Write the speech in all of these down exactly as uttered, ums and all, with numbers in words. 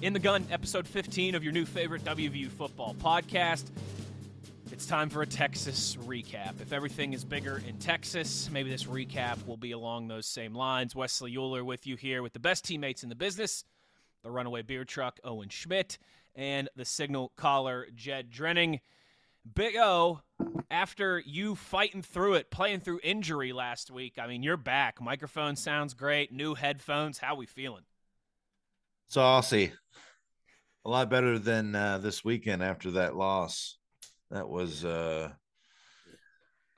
In the Gun, episode fifteen of your new favorite W V U football podcast. It's time for a Texas recap. If everything is bigger in Texas, maybe this recap will be along those same lines. Wesley Euler with you here with the best teammates in the business, the runaway beer truck, Owen Schmidt, and the signal caller, Jed Drenning. Big O, after you fighting through it, playing through injury last week, I mean, you're back. Microphone sounds great, new headphones. How we feeling? Saucy. A lot better than uh, this weekend after that loss. That was, uh,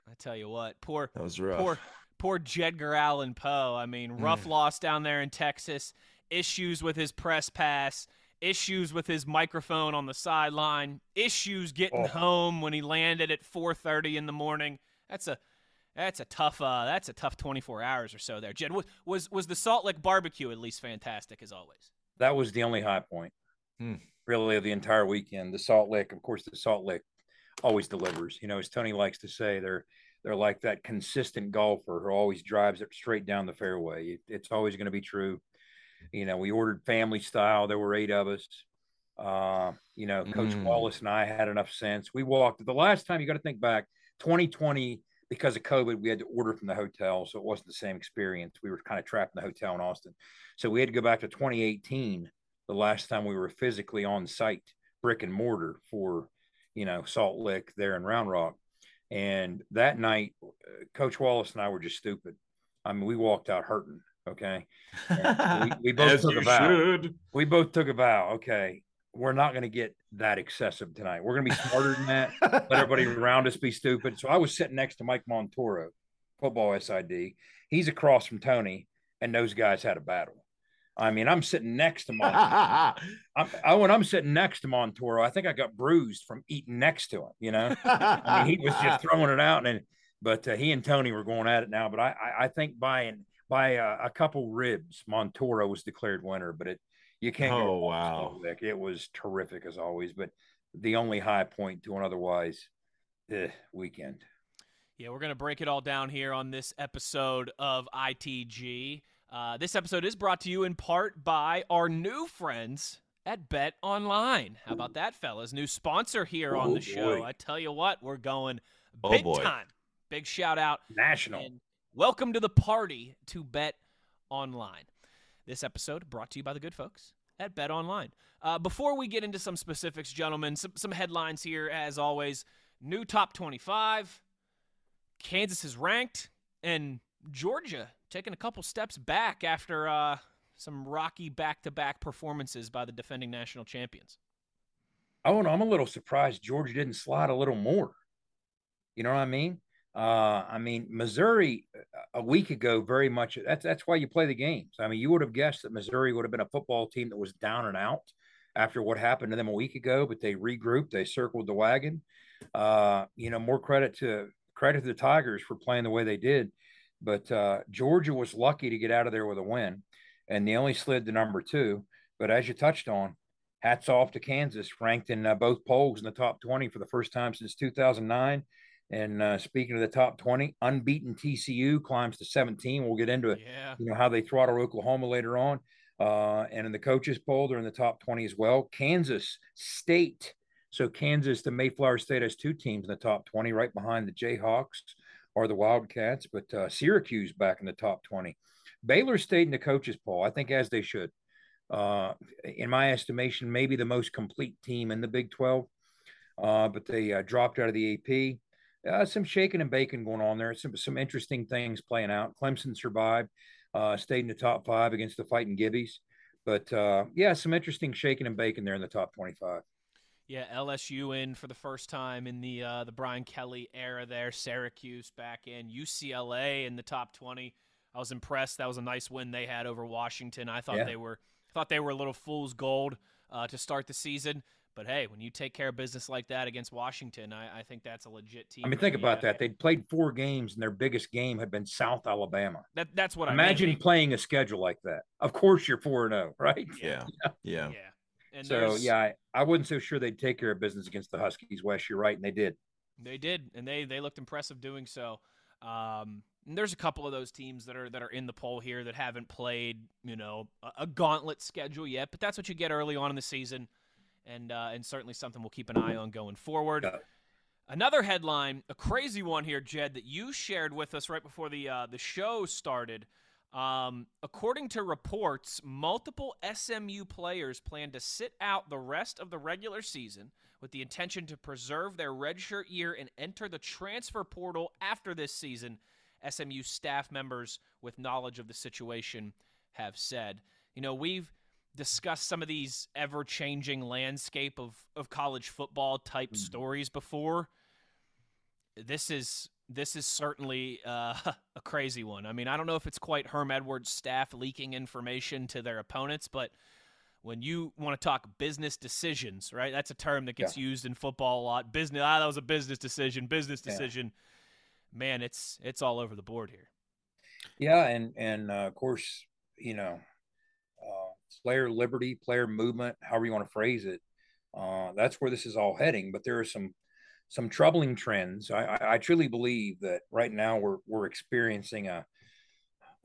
I tell you what, poor, that was rough. poor, poor Jedgar Allan Poe. I mean, rough mm. loss down there in Texas, issues with his press pass, issues with his microphone on the sideline, issues getting oh. home when he landed at four thirty in the morning. That's a, that's a tough, uh, that's a tough twenty-four hours or so there. Jed, was, was the Salt Lick barbecue at least fantastic as always? That was the only high point mm. really of the entire weekend. The Salt Lick, of course, the Salt Lick always delivers, you know, as Tony likes to say, they're, they're like that consistent golfer who always drives it straight down the fairway. It, it's always going to be true. You know, we ordered family style. There were eight of us. Uh, you know, Coach mm. Wallace and I had enough sense. We walked the last time. You got to think back twenty twenty because of COVID, we had to order from the hotel. So it wasn't the same experience. We were kind of trapped in the hotel in Austin. So we had to go back to twenty eighteen. The last time we were physically on site, brick and mortar for, you know, Salt Lick there in Round Rock. And that night, Coach Wallace and I were just stupid. I mean, we walked out hurting, okay? We, we both took a vow. Should. We both took a vow, okay, we're not going to get that excessive tonight. We're going to be smarter than that. Let everybody around us be stupid. So I was sitting next to Mike Montoro, football S I D. He's across from Tony, and those guys had a battle. I mean, I'm sitting next to Montoro. I'm, I, when I'm sitting next to Montoro, I think I got bruised from eating next to him, you know? I mean, he was just throwing it out. and But uh, he and Tony were going at it now. But I, I, I think by, an, by a, a couple ribs, Montoro was declared winner. But it you can't oh, go wow. It was terrific, as always. But the only high point to an otherwise eh, weekend. Yeah, we're going to break it all down here on this episode of I T G. Uh, this episode is brought to you in part by our new friends at Bet Online. How about that, fellas? New sponsor here oh, on the show. Boy. I tell you what, we're going oh, big boy. time. Big shout out. National. And welcome to the party to Bet Online. This episode brought to you by the good folks at Bet Online. Uh, before we get into some specifics, gentlemen, some, some headlines here as always. New top twenty-five. Kansas is ranked. And Georgia taking a couple steps back after uh, some rocky back-to-back performances by the defending national champions. Oh, and I'm a little surprised Georgia didn't slide a little more. You know what I mean? Uh, I mean, Missouri a week ago very much – that's that's why you play the games. I mean, you would have guessed that Missouri would have been a football team that was down and out after what happened to them a week ago, but they regrouped, they circled the wagon. Uh, you know, more credit to credit to the Tigers for playing the way they did. But uh, Georgia was lucky to get out of there with a win, and they only slid to number two. But as you touched on, hats off to Kansas, ranked in uh, both polls in the top twenty for the first time since two thousand nine. And uh, speaking of the top twenty, unbeaten T C U climbs to seventeen. We'll get into it, yeah. you know, how they throttle Oklahoma later on. Uh, and in the coaches poll, they're in the top twenty as well. Kansas State. So Kansas, the Mayflower State, has two teams in the top twenty, right behind the Jayhawks or the Wildcats, but uh, Syracuse back in the top twenty. Baylor stayed in the coaches poll, I think, as they should. Uh, in my estimation, maybe the most complete team in the Big twelve, uh, but they uh, dropped out of the A P. Uh, some shaking and baking going on there, some, some interesting things playing out. Clemson survived, uh, stayed in the top five against the Fighting Gibbies. But, uh, yeah, some interesting shaking and baking there in the top twenty-five. Yeah, L S U in for the first time in the uh, the Brian Kelly era there. Syracuse back in. U C L A in the top twenty. I was impressed. That was a nice win they had over Washington. I thought yeah. they were thought they were a little fool's gold uh, to start the season. But, hey, when you take care of business like that against Washington, I, I think that's a legit team. I mean, think about that. They'd played four games, and their biggest game had been South Alabama. That, that's what I mean. Imagine playing a schedule like that. Of course you're four and oh, right? Yeah, yeah, yeah. yeah. And so, there's... yeah, I, I wasn't so sure they'd take care of business against the Huskies, Wes. You're right, and they did. They did, and they, they looked impressive doing so. Um, and there's a couple of those teams that are that are in the poll here that haven't played, you know, a, a gauntlet schedule yet, but that's what you get early on in the season, and uh, and certainly something we'll keep an eye on going forward. Yeah. Another headline, a crazy one here, Jed, that you shared with us right before the uh, the show started. Um, according to reports, multiple S M U players plan to sit out the rest of the regular season with the intention to preserve their redshirt year and enter the transfer portal after this season, S M U staff members with knowledge of the situation have said. You know, we've discussed some of these ever-changing landscape of, of college football type mm-hmm. stories before. This is... This is certainly uh, a crazy one. I mean, I don't know if it's quite Herm Edwards' staff leaking information to their opponents, but when you want to talk business decisions, right? That's a term that gets yeah. used in football a lot. Business, ah, that was a business decision, business decision. Yeah. Man, it's it's all over the board here. Yeah, and, and uh, of course, you know, uh, player liberty, player movement, however you want to phrase it, uh, that's where this is all heading. But there are some – some troubling trends. I, I truly believe that right now we're we're experiencing a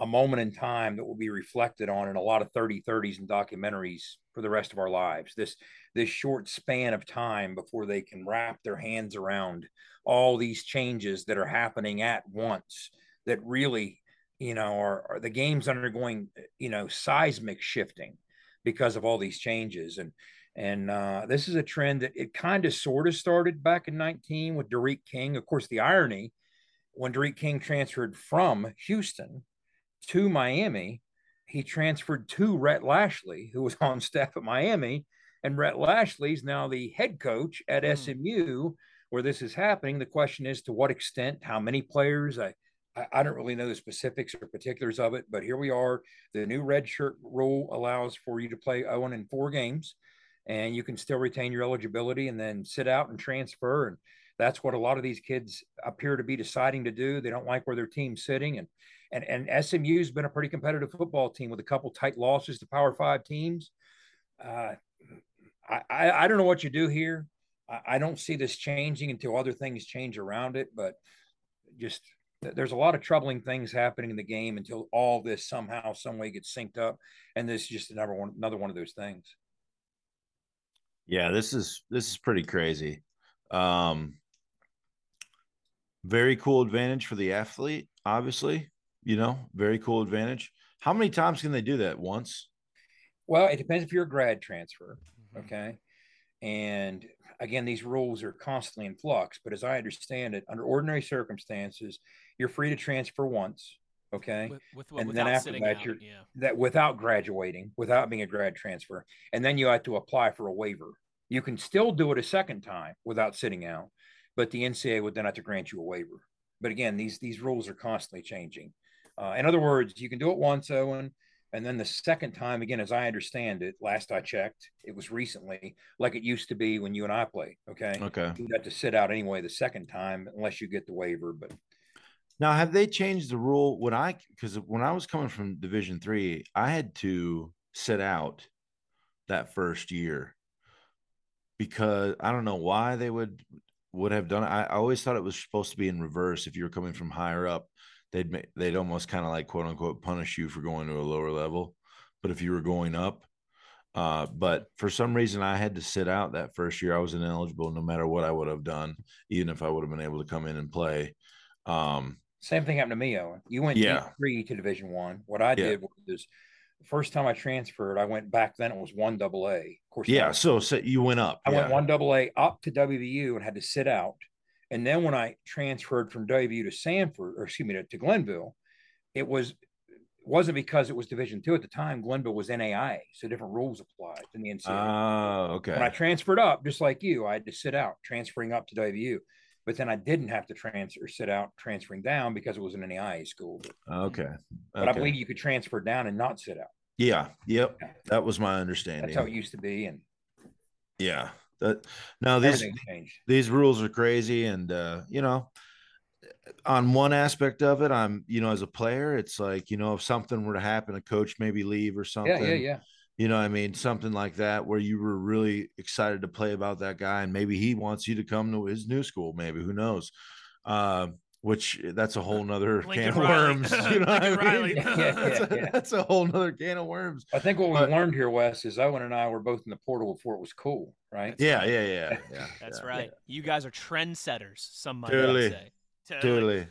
a moment in time that will be reflected on in a lot of thirty thirties and documentaries for the rest of our lives. This this short span of time before they can wrap their hands around all these changes that are happening at once that really, you know, are, are the game's undergoing, you know, seismic shifting because of all these changes. And And uh, this is a trend that it kind of sort of started back in nineteen with Derrick King. Of course, the irony, when Derrick King transferred from Houston to Miami, he transferred to Rhett Lashley, who was on staff at Miami. And Rhett Lashley is now the head coach at mm. S M U, where this is happening. The question is to what extent, how many players. I, I, I don't really know the specifics or particulars of it, but here we are. The new redshirt rule allows for you to play Owen in four games. And you can still retain your eligibility and then sit out and transfer. And that's what a lot of these kids appear to be deciding to do. They don't like where their team's sitting. And and, and S M U has been a pretty competitive football team with a couple tight losses to Power Five teams. Uh, I, I, I don't know what you do here. I, I don't see this changing until other things change around it. But just there's a lot of troubling things happening in the game until all this somehow, some way gets synced up. And this is just another one, another one of those things. Yeah, this is this is pretty crazy. Um, very cool advantage for the athlete, obviously. You know, very cool advantage. How many times can they do that? Once? Well, it depends if you're a grad transfer, mm-hmm. okay? And, again, these rules are constantly in flux. But as I understand it, under ordinary circumstances, you're free to transfer once, okay? With, with what? And without then after that, out, you're, yeah. that, without graduating, without being a grad transfer, and then you have to apply for a waiver. You can still do it a second time without sitting out, but the N C double A would then have to grant you a waiver. But again, these these rules are constantly changing. Uh, in other words, you can do it once, Owen, and then the second time, again, as I understand it, last I checked, it was recently, like it used to be when you and I played, okay? Okay. You have to sit out anyway the second time unless you get the waiver, but – Now, have they changed the rule? When I, because when I was coming from Division Three, I had to sit out that first year because I don't know why they would would have done it. I always thought it was supposed to be in reverse. If you were coming from higher up, they'd they'd almost kind of like quote unquote punish you for going to a lower level. But if you were going up, uh, but for some reason I had to sit out that first year. I was ineligible no matter what I would have done, even if I would have been able to come in and play. Um. Same thing happened to me, Owen. You went yeah. three to Division One. What I did yeah. was the first time I transferred, I went back then. It was one double A. Of course. Yeah. Was, so, so you went up. I yeah. went one double A up to W V U and had to sit out. And then when I transferred from W V U to Sanford, or excuse me, to, to Glenville, it was wasn't because it was Division Two at the time. Glenville was N A I A, so different rules applied than the N C double A. Oh, uh, okay. When I transferred up, just like you, I had to sit out, transferring up to W V U. But then I didn't have to transfer, sit out, transferring down because it was an N A I A school. Okay. okay. But I believe you could transfer down and not sit out. Yeah. Yep. Yeah. That was my understanding. That's how it used to be. And yeah. That, now these, these rules are crazy. And, uh, you know, on one aspect of it, I'm, you know, as a player, it's like, you know, if something were to happen, a coach maybe leave or something. Yeah, yeah, yeah. You know what I mean? Something like that where you were really excited to play about that guy and maybe he wants you to come to his new school, maybe, who knows? Uh, which that's a whole nother Lincoln can of Riley. worms. You know what I mean? yeah, yeah, that's, yeah. A, that's a whole nother can of worms. I think what we but, learned here, Wes, is Owen and I were both in the portal before it was cool, right? Yeah, yeah, yeah. yeah that's yeah, right. Yeah. You guys are trendsetters, some might totally. say. Totally. totally.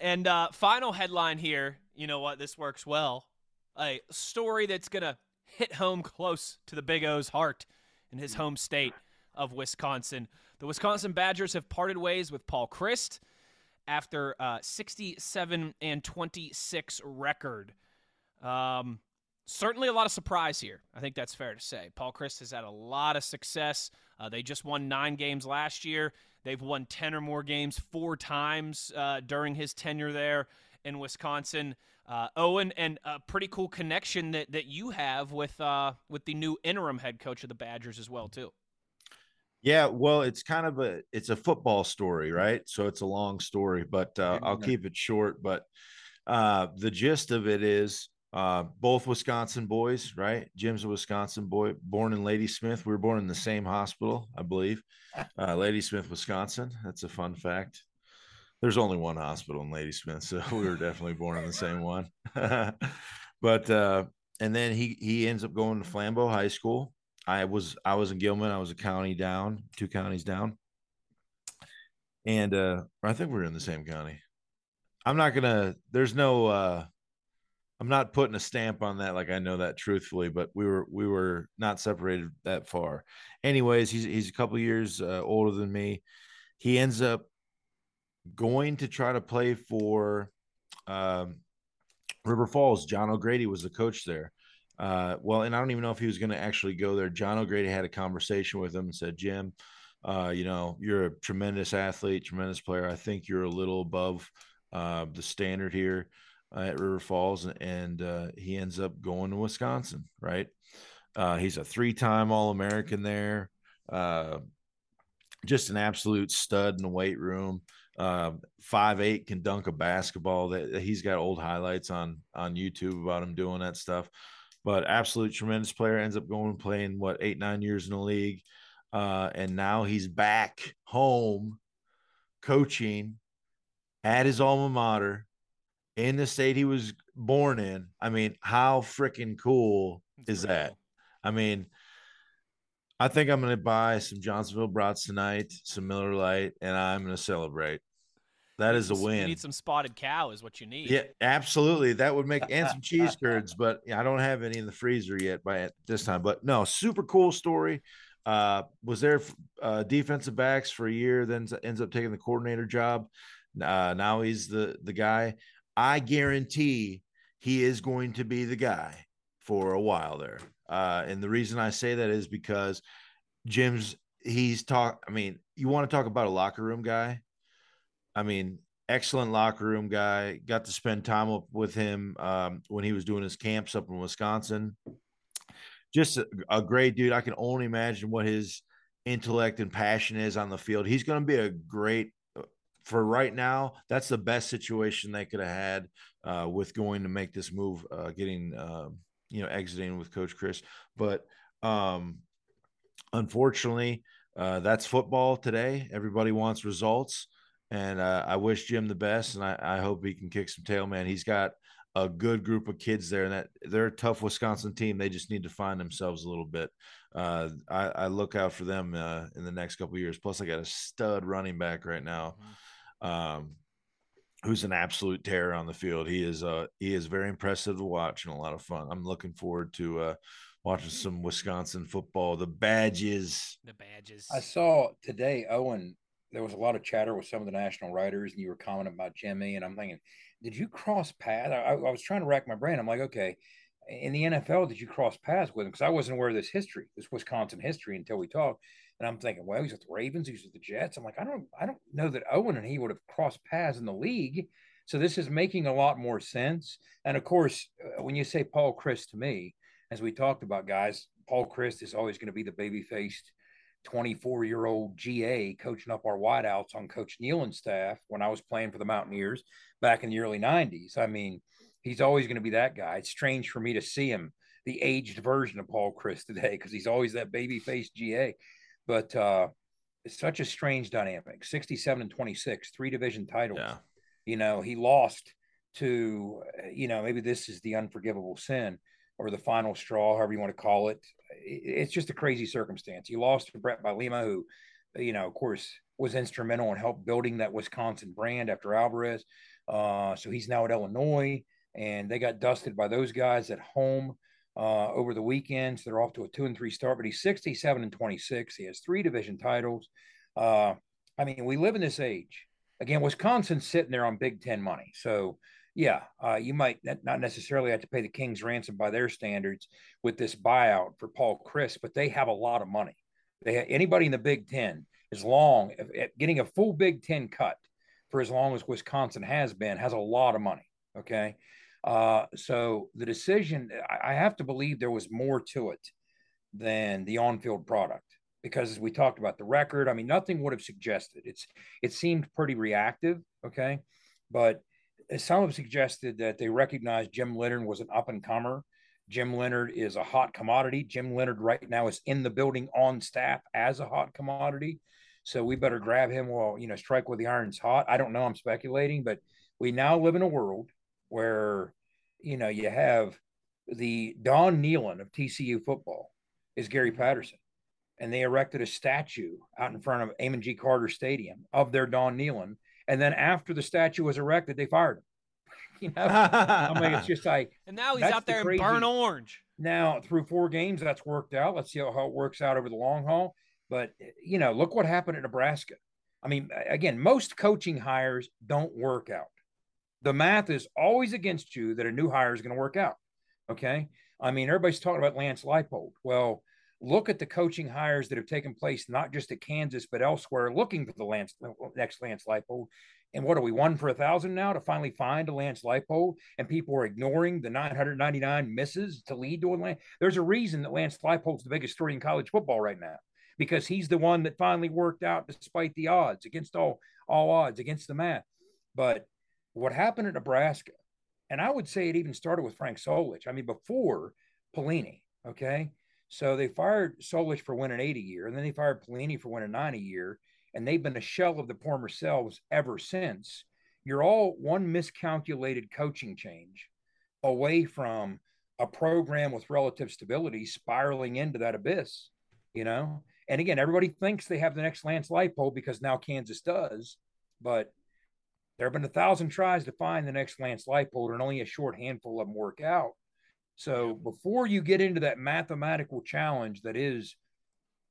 And uh, final headline here. You know what? This works well. A story that's going to hit home close to the Big O's heart in his home state of Wisconsin. The Wisconsin Badgers have parted ways with Paul Chryst after uh, sixty-seven and twenty-six record. Um, certainly a lot of surprise here. I think that's fair to say. Paul Chryst has had a lot of success. Uh, they just won nine games last year. They've won ten or more games four times uh, during his tenure there in Wisconsin. Uh, Owen, and a pretty cool connection that, that you have with uh, with the new interim head coach of the Badgers as well, too. Yeah, well, it's kind of a it's a football story, right? So it's a long story, but uh, I'll keep it short. But uh, the gist of it is uh, both Wisconsin boys, right? Jim's a Wisconsin boy, born in Ladysmith. We were born in the same hospital, I believe, uh, Ladysmith, Wisconsin. That's a fun fact. There's only one hospital in Ladysmith, so we were definitely born in the same one. But uh, and then he he ends up going to Flambeau High School. I was I was in Gilman. I was a county down, two counties down, and uh, I think we were in the same county. I'm not gonna. There's no. Uh, I'm not putting a stamp on that. Like I know that truthfully, but we were we were not separated that far. Anyways, he's he's a couple years uh, older than me. He ends up going to try to play for um, River Falls. John O'Grady was the coach there. Uh, well, and I don't even know if he was going to actually go there. John O'Grady had a conversation with him and said, Jim, uh, you know, you're a tremendous athlete, tremendous player. I think you're a little above uh, the standard here uh, at River Falls. And, and uh, he ends up going to Wisconsin, right? Uh, he's a three-time All-American there. Uh, just an absolute stud in the weight room. Uh, five eight, can dunk a basketball. That he's got old highlights on on YouTube about him doing that stuff. But absolute tremendous player, ends up going and playing, what, eight, nine years in the league. Uh, and now he's back home coaching at his alma mater in the state he was born in. I mean, how freaking cool is that? I mean, I think I'm going to buy some Johnsonville brats tonight, some Miller Lite, and I'm going to celebrate. That is a win. You need some spotted cow is what you need. Yeah, absolutely. That would make – and some cheese curds, but I don't have any in the freezer yet by this time. But, no, super cool story. Uh, was there uh, defensive backs for a year, then ends up taking the coordinator job. Uh, now he's the, the guy. I guarantee he is going to be the guy for a while there. Uh, and the reason I say that is because Jim's – he's talk. I mean, you want to talk about a locker room guy? I mean, excellent locker room guy. Got to spend time up with him um, when he was doing his camps up in Wisconsin. Just a, a great dude. I can only imagine what his intellect and passion is on the field. He's going to be a great – for right now, that's the best situation they could have had uh, with going to make this move, uh, getting uh, you know, exiting with Coach Chryst. But um, unfortunately, uh, that's football today. Everybody wants results. And uh, I wish Jim the best, and I, I hope he can kick some tail, man. He's got a good group of kids there, and that they're a tough Wisconsin team. They just need to find themselves a little bit. Uh, I, I look out for them uh, in the next couple of years. Plus, I got a stud running back right now, um, who's an absolute terror on the field. He is uh, he is very impressive to watch and a lot of fun. I'm looking forward to uh, watching some Wisconsin football. The Badges. The Badges. I saw today, Owen. There was a lot of chatter with some of the national writers, and you were commenting about Jimmy. And I'm thinking, did you cross paths? I, I was trying to rack my brain. I'm like, okay, in the N F L, did you cross paths with him? Because I wasn't aware of this history, this Wisconsin history, until we talked. And I'm thinking, well, he's with the Ravens, he's with the Jets. I'm like, I don't, I don't know that Owen and he would have crossed paths in the league. So this is making a lot more sense. And of course, when you say Paul Chryst to me, as we talked about, guys, Paul Chryst is always going to be the baby-faced twenty-four-year-old G A coaching up our wideouts on Coach Nealon's staff when I was playing for the Mountaineers back in the early nineties. I mean, he's always going to be that guy. It's strange for me to see him, the aged version of Paul Chryst today, because he's always that baby-faced G A. But uh, it's such a strange dynamic. sixty-seven and twenty-six, three division titles. Yeah. You know, he lost to, you know, maybe this is the unforgivable sin or the final straw, however you want to call it. It's just a crazy circumstance. He lost to Brett Bielema, who, you know, of course, was instrumental in help building that Wisconsin brand after Alvarez. Uh, so he's now at Illinois, and they got dusted by those guys at home uh, over the weekend. So they're off to a two and three start, but he's sixty-seven and twenty-six. He has three division titles. Uh, I mean, we live in this age. Again, Wisconsin's sitting there on Big Ten money. So, yeah, uh, you might not necessarily have to pay the king's ransom by their standards with this buyout for Paul Chryst, but they have a lot of money. They have, anybody in the Big Ten, as long – getting a full Big Ten cut for as long as Wisconsin has been, has a lot of money, okay? Uh, so the decision – I have to believe there was more to it than the on-field product because, as we talked about, the record, I mean, nothing would have suggested. It's It seemed pretty reactive, okay? But – some have suggested that they recognize Jim Leonard was an up-and-comer. Jim Leonard is a hot commodity. Jim Leonard right now is in the building on staff as a hot commodity. So we better grab him while, you know, strike while the iron's hot. I don't know. I'm speculating. But we now live in a world where, you know, you have the Don Nealon of T C U football is Gary Patterson. And they erected a statue out in front of Amon G. Carter Stadium of their Don Nealon. And then after the statue was erected, they fired him. You know, I mean, it's just like. And now he's out there in burnt orange. Now, through four games, that's worked out. Let's see how, how it works out over the long haul. But, you know, look what happened at Nebraska. I mean, again, most coaching hires don't work out. The math is always against you that a new hire is going to work out. Okay. I mean, everybody's talking about Lance Leipold. Well, look at the coaching hires that have taken place, not just at Kansas, but elsewhere, looking for the Lance, next Lance Leipold. And what are we, one for a thousand now to finally find a Lance Leipold? And people are ignoring the nine hundred ninety-nine misses to lead to a Lance. There's a reason that Lance Leipold's the biggest story in college football right now, because he's the one that finally worked out despite the odds, against all, all odds, against the math. But what happened at Nebraska, and I would say it even started with Frank Solich. I mean, before Pelini, okay? So they fired Solich for winning eight a year, and then they fired Pelini for winning nine a year, and they've been a shell of the former selves ever since. You're all one miscalculated coaching change away from a program with relative stability spiraling into that abyss, you know? And again, everybody thinks they have the next Lance Leipold because now Kansas does, but there have been a thousand tries to find the next Lance Leipold, and only a short handful of them work out. So before you get into that mathematical challenge that is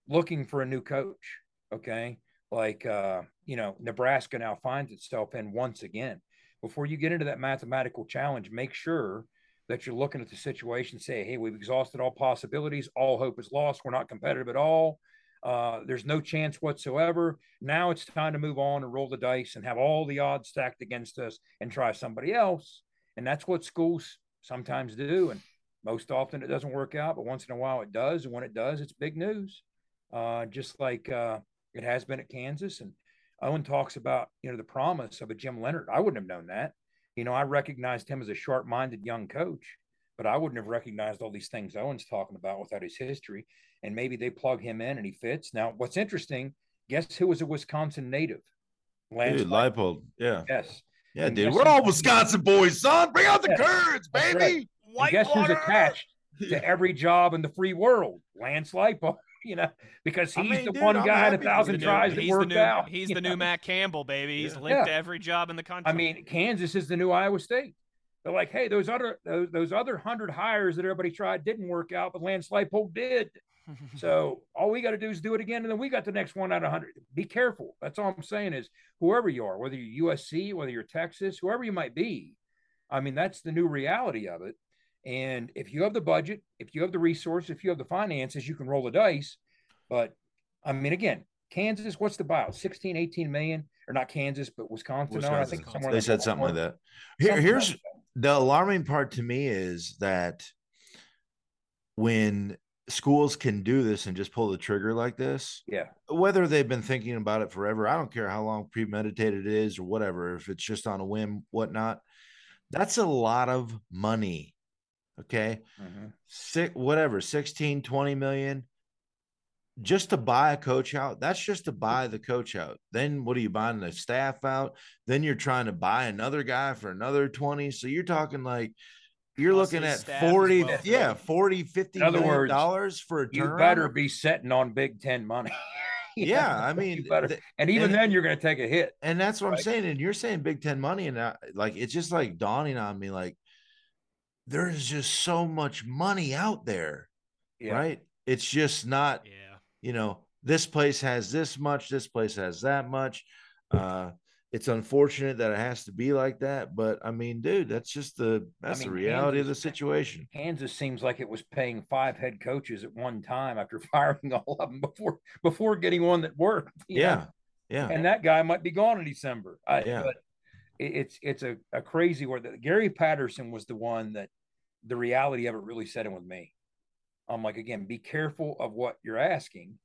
looking for a new coach, okay, like, uh, you know, Nebraska now finds itself in once again, before you get into that mathematical challenge, make sure that you're looking at the situation, say, hey, we've exhausted all possibilities. All hope is lost. We're not competitive at all. Uh, there's no chance whatsoever. Now it's time to move on and roll the dice and have all the odds stacked against us and try somebody else. And that's what schools sometimes do. And most often it doesn't work out, but once in a while it does. And when it does, it's big news, uh, just like uh, it has been at Kansas. And Owen talks about, you know, the promise of a Jim Leonard. I wouldn't have known that. You know, I recognized him as a sharp-minded young coach, but I wouldn't have recognized all these things Owen's talking about without his history. And maybe they plug him in and he fits. Now, what's interesting, guess who was a Wisconsin native? Lance dude, Leipold. Leipold. Yeah. Yes. Yeah, and dude, we're all Wisconsin boys, son. Bring out the Kurds, baby. Right. White guess water. Who's attached to every job in the free world? Lance Leipold, you know, because he's I mean, the dude, one I'm guy in a thousand tries that worked new, out. He's the know? new Matt Campbell, baby. He's yeah. linked yeah. to every job in the country. I mean, Kansas is the new Iowa State. They're like, hey, those other those, those other hundred hires that everybody tried didn't work out, but Lance Leipold did. So all we got to do is do it again, and then we got the next one out of one hundred. Be careful. That's all I'm saying is whoever you are, whether you're U S C, whether you're Texas, whoever you might be, I mean, that's the new reality of it. And if you have the budget, if you have the resources, if you have the finances, you can roll the dice. But, I mean, again, Kansas, what's the buyout? sixteen, eighteen million? Or not Kansas, but Wisconsin. Wisconsin. No, I think somewhere they said something like that. Here, here's like that. The alarming part to me is that when – schools can do this and just pull the trigger like this. Yeah. Whether they've been thinking about it forever, I don't care how long premeditated it is or whatever, if it's just on a whim, whatnot, that's a lot of money. Okay. Mm-hmm. Six, whatever, sixteen, twenty million. just to buy a coach out, that's just to buy the coach out. Then what are you buying the staff out? Then you're trying to buy another guy for another twenty. So you're talking like you're Plus looking at forty, well, yeah, forty, fifty million words, dollars for a turn. You better be sitting on Big Ten money. Yeah, yeah, I mean, better. and even and, then you're going to take a hit. And that's what right? I'm saying. And you're saying Big Ten money, and I, like it's just like dawning on me, like there's just so much money out there, yeah. right? It's just not. Yeah. You know, this place has this much, this place has that much. Uh, it's unfortunate that it has to be like that. But, I mean, dude, that's just the that's I mean, the reality Kansas, of the situation. Kansas seems like it was paying five head coaches at one time after firing all of them before before getting one that worked. Yeah, know? yeah. And that guy might be gone in December. I, yeah. But it, it's, it's a, a crazy word. Gary Patterson was the one that the reality of it really set in with me. I'm like, again, be careful of what you're asking.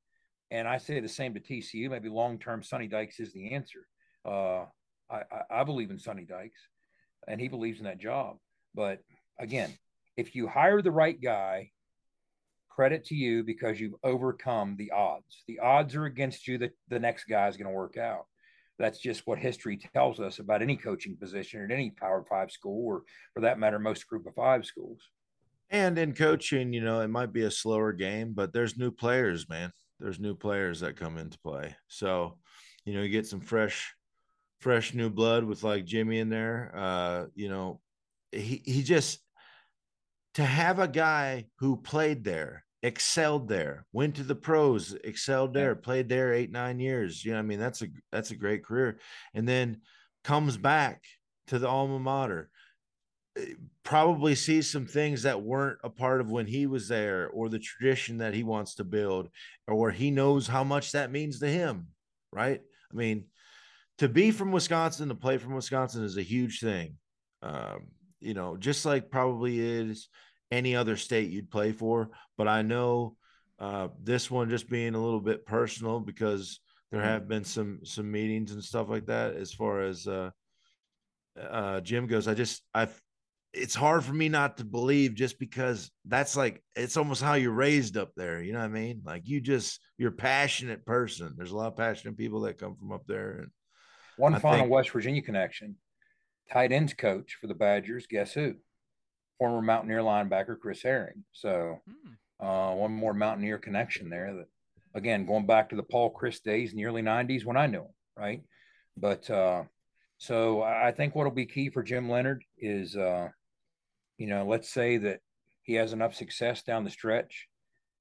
And I say the same to T C U. Maybe long-term Sonny Dykes is the answer. Uh, I, I, I believe in Sonny Dykes, and he believes in that job. But, again, if you hire the right guy, credit to you because you've overcome the odds. The odds are against you that the next guy is going to work out. That's just what history tells us about any coaching position at any Power Five school or, for that matter, most Group of Five schools. And in coaching, you know, it might be a slower game, but there's new players, man. There's new players that come into play. So, you know, you get some fresh, fresh new blood with like Jimmy in there. Uh, you know, he, he just to have a guy who played there, excelled there, went to the pros, excelled there, played there eight, nine years. You know, I mean, that's a, that's a great career. And then comes back to the alma mater. Probably see some things that weren't a part of when he was there or the tradition that he wants to build or he knows how much that means to him. Right. I mean, to be from Wisconsin, to play from Wisconsin is a huge thing. Um, you know, just like probably is any other state you'd play for. But I know uh, this one just being a little bit personal because there have been some, some meetings and stuff like that. As far as uh, uh, Jim goes, I just, I've, it's hard for me not to believe just because that's like, it's almost how you're raised up there. You know what I mean? Like you just, you're a passionate person. There's a lot of passionate people that come from up there. And one I final think, West Virginia connection, tight ends coach for the Badgers. Guess who? Former Mountaineer linebacker, Chris Herring. So hmm. uh, one more Mountaineer connection there that again, going back to the Paul Chryst days in the early nineties when I knew him. Right. But uh, so I think what'll be key for Jim Leonard is uh, you know, let's say that he has enough success down the stretch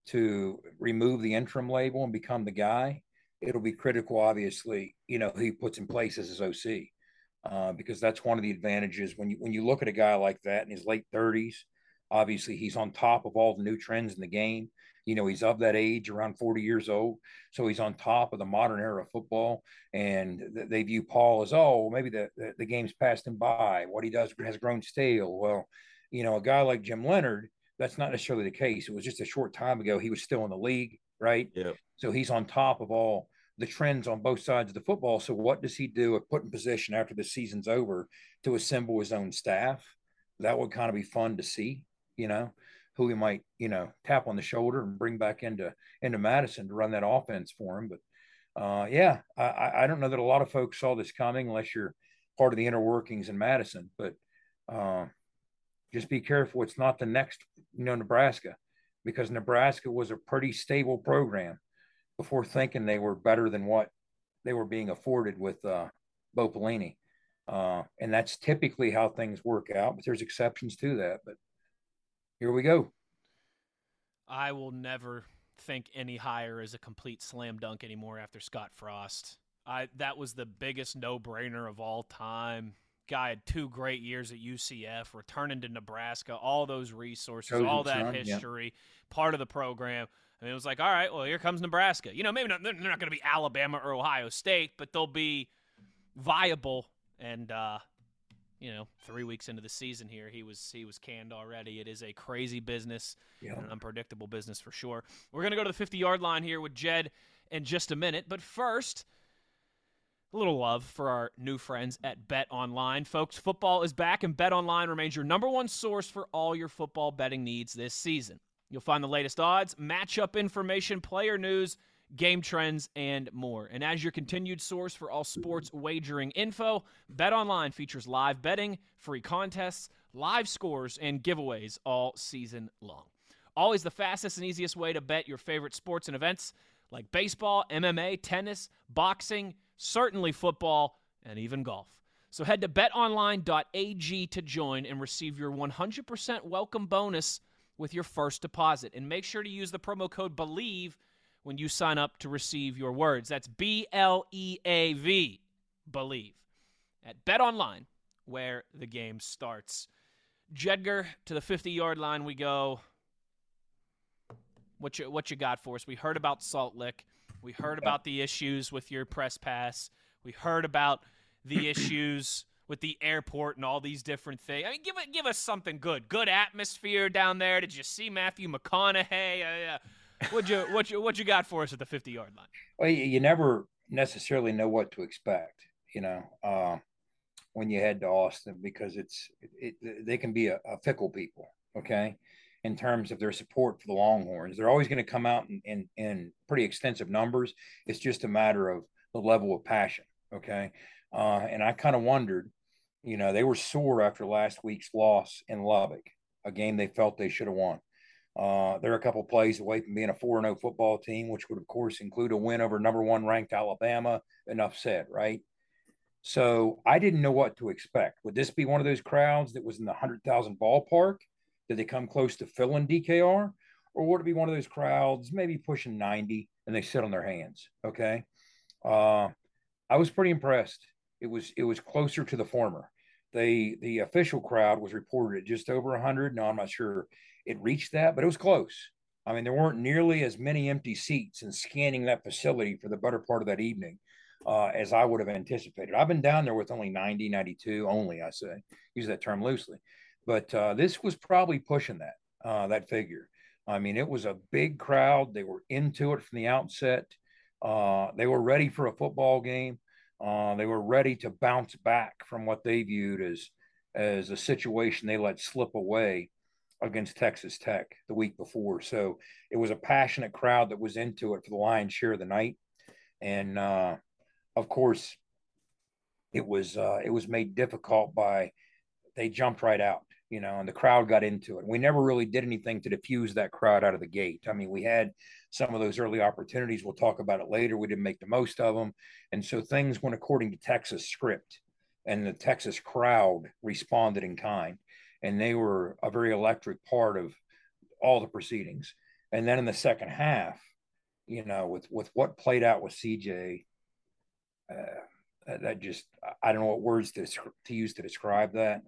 to remove the interim label and become the guy. It'll be critical, obviously, you know, who he puts in place as his O C, uh, because that's one of the advantages when you when you look at a guy like that in his late thirties. Obviously, he's on top of all the new trends in the game. You know, he's of that age, around forty years old, so he's on top of the modern era of football. And th they view Paul as, oh, maybe the, the the game's passed him by. What he does has grown stale. Well. You know, a guy like Jim Leonard, that's not necessarily the case. It was just a short time ago. He was still in the league, right? Yeah. So he's on top of all the trends on both sides of the football. So what does he do at put in position after the season's over to assemble his own staff? That would kind of be fun to see, you know, who he might, you know, tap on the shoulder and bring back into, into Madison to run that offense for him. But, uh, yeah, I, I don't know that a lot of folks saw this coming unless you're part of the inner workings in Madison. But, uh just be careful. It's not the next, you know, Nebraska, because Nebraska was a pretty stable program before thinking they were better than what they were being afforded with uh, Bo Pelini. Uh, and that's typically how things work out, but there's exceptions to that. But here we go. I will never think any hire is a complete slam dunk anymore after Scott Frost. I that was the biggest no-brainer of all time. Guy had two great years at U C F, returning to Nebraska, all those resources, Coaching all that time, history, yeah. part of the program. And it was like, all right, well, here comes Nebraska. You know, maybe not, they're not going to be Alabama or Ohio State, but they'll be viable. And, uh, you know, three weeks into the season here, he was he was canned already. It is a crazy business, yeah. an unpredictable business for sure. We're going to go to the fifty-yard line here with Jed in just a minute. But first, a little love for our new friends at Bet Online. Folks, football is back, and Bet Online remains your number one source for all your football betting needs this season. You'll find the latest odds, matchup information, player news, game trends, and more. And as your continued source for all sports wagering info, Bet Online features live betting, free contests, live scores, and giveaways all season long. Always the fastest and easiest way to bet your favorite sports and events like baseball, M M A, tennis, boxing, certainly football, and even golf. So head to bet online dot a g to join and receive your one hundred percent welcome bonus with your first deposit. And make sure to use the promo code BELIEVE when you sign up to receive your words. That's B L E A V, BELIEVE, at BetOnline, where the game starts. Jedgar, to the fifty-yard line we go. What you, what you got for us? We heard about Salt Lick. We heard about the issues with your press pass. We heard about the issues with the airport and all these different things. I mean, give it, give us something good. Good atmosphere down there. Did you see Matthew McConaughey? Uh, uh, what you what you what you got for us at the fifty-yard line? Well, you, you never necessarily know what to expect, you know, uh, when you head to Austin, because it's it, it, they can be a, a fickle people. Okay. In terms of their support for the Longhorns, they're always going to come out in, in, in pretty extensive numbers. It's just a matter of the level of passion. Okay. Uh, and I kind of wondered, you know, they were sore after last week's loss in Lubbock, a game they felt they should have won. Uh, they're a couple plays away from being a four and oh football team, which would, of course, include a win over number one ranked Alabama. Enough said, right? So I didn't know what to expect. Would this be one of those crowds that was in the one hundred thousand ballpark? Did they come close to filling D K R? Or would it be one of those crowds maybe pushing ninety and they sit on their hands? Okay. Uh, I was pretty impressed. It was it was closer to the former. They, the official crowd was reported at just over one hundred. No, I'm not sure it reached that, but it was close. I mean, there weren't nearly as many empty seats in scanning that facility for the better part of that evening uh, as I would have anticipated. I've been down there with only ninety, ninety-two, only, I say. Use that term loosely. But uh, this was probably pushing that, uh, that figure. I mean, it was a big crowd. They were into it from the outset. Uh, they were ready for a football game. Uh, they were ready to bounce back from what they viewed as, as a situation they let slip away against Texas Tech the week before. So it was a passionate crowd that was into it for the lion's share of the night. And, uh, of course, it was uh, it was made difficult by they jumped right out. You know, and the crowd got into it. We never really did anything to diffuse that crowd out of the gate. I mean, we had some of those early opportunities. We'll talk about it later. We didn't make the most of them. And so things went according to Texas script, and the Texas crowd responded in kind. And they were a very electric part of all the proceedings. And then in the second half, you know, with, with what played out with C J, uh, that just, I don't know what words to, to use to describe that.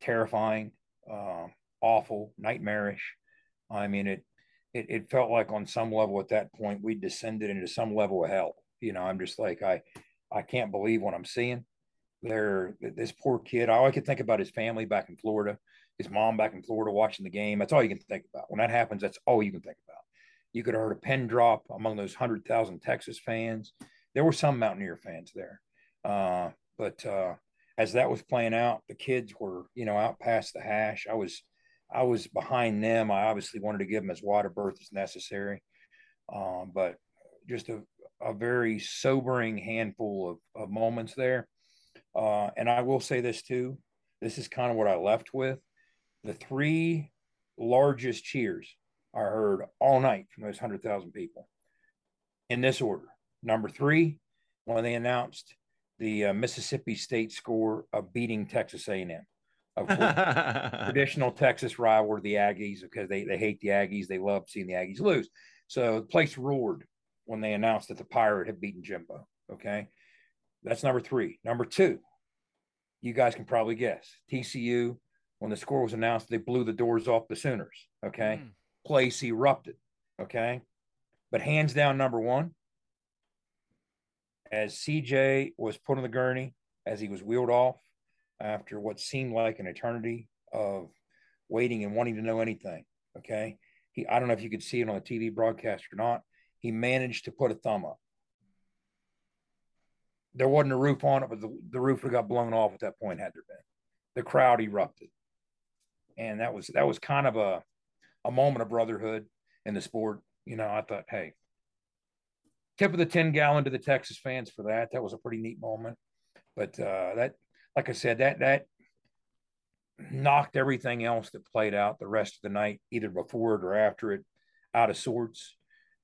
Terrifying, uh, awful, nightmarish. I mean, it, it it felt like on some level at that point we descended into some level of hell. You know, I'm just like, I I can't believe what I'm seeing. There, this poor kid, all I could think about his family back in Florida, his mom back in Florida watching the game. That's all you can think about. When that happens, that's all you can think about. You could have heard a pin drop among those one hundred thousand Texas fans. There were some Mountaineer fans there. Uh, but uh As that was playing out, the kids were, you know, out past the hash. I was, I was behind them. I obviously wanted to give them as wide a berth as necessary, um, but just a, a very sobering handful of, of moments there. Uh, and I will say this too. This is kind of what I left with. The three largest cheers I heard all night from those one hundred thousand people, in this order. Number three, when they announced the uh, Mississippi State score of beating Texas A and M. Of course, traditional Texas rival were the Aggies, because they, they hate the Aggies. They love seeing the Aggies lose. So the place roared when they announced that the Pirate had beaten Jimbo, okay? That's number three. Number two, you guys can probably guess. T C U, when the score was announced, they blew the doors off the Sooners, okay? Mm. Place erupted, okay? But hands down, number one, as C J was put on the gurney, as he was wheeled off after what seemed like an eternity of waiting and wanting to know anything, okay? He, I don't know if you could see it on the T V broadcast or not. He managed to put a thumb up. There wasn't a roof on it, but the, the roof would have got blown off at that point had there been. The crowd erupted. And that was that was kind of a a moment of brotherhood in the sport. You know, I thought, hey, tip of the ten gallon to the Texas fans for that. That was a pretty neat moment. But uh, that, like I said, that, that knocked everything else that played out the rest of the night, either before it or after it, out of sorts.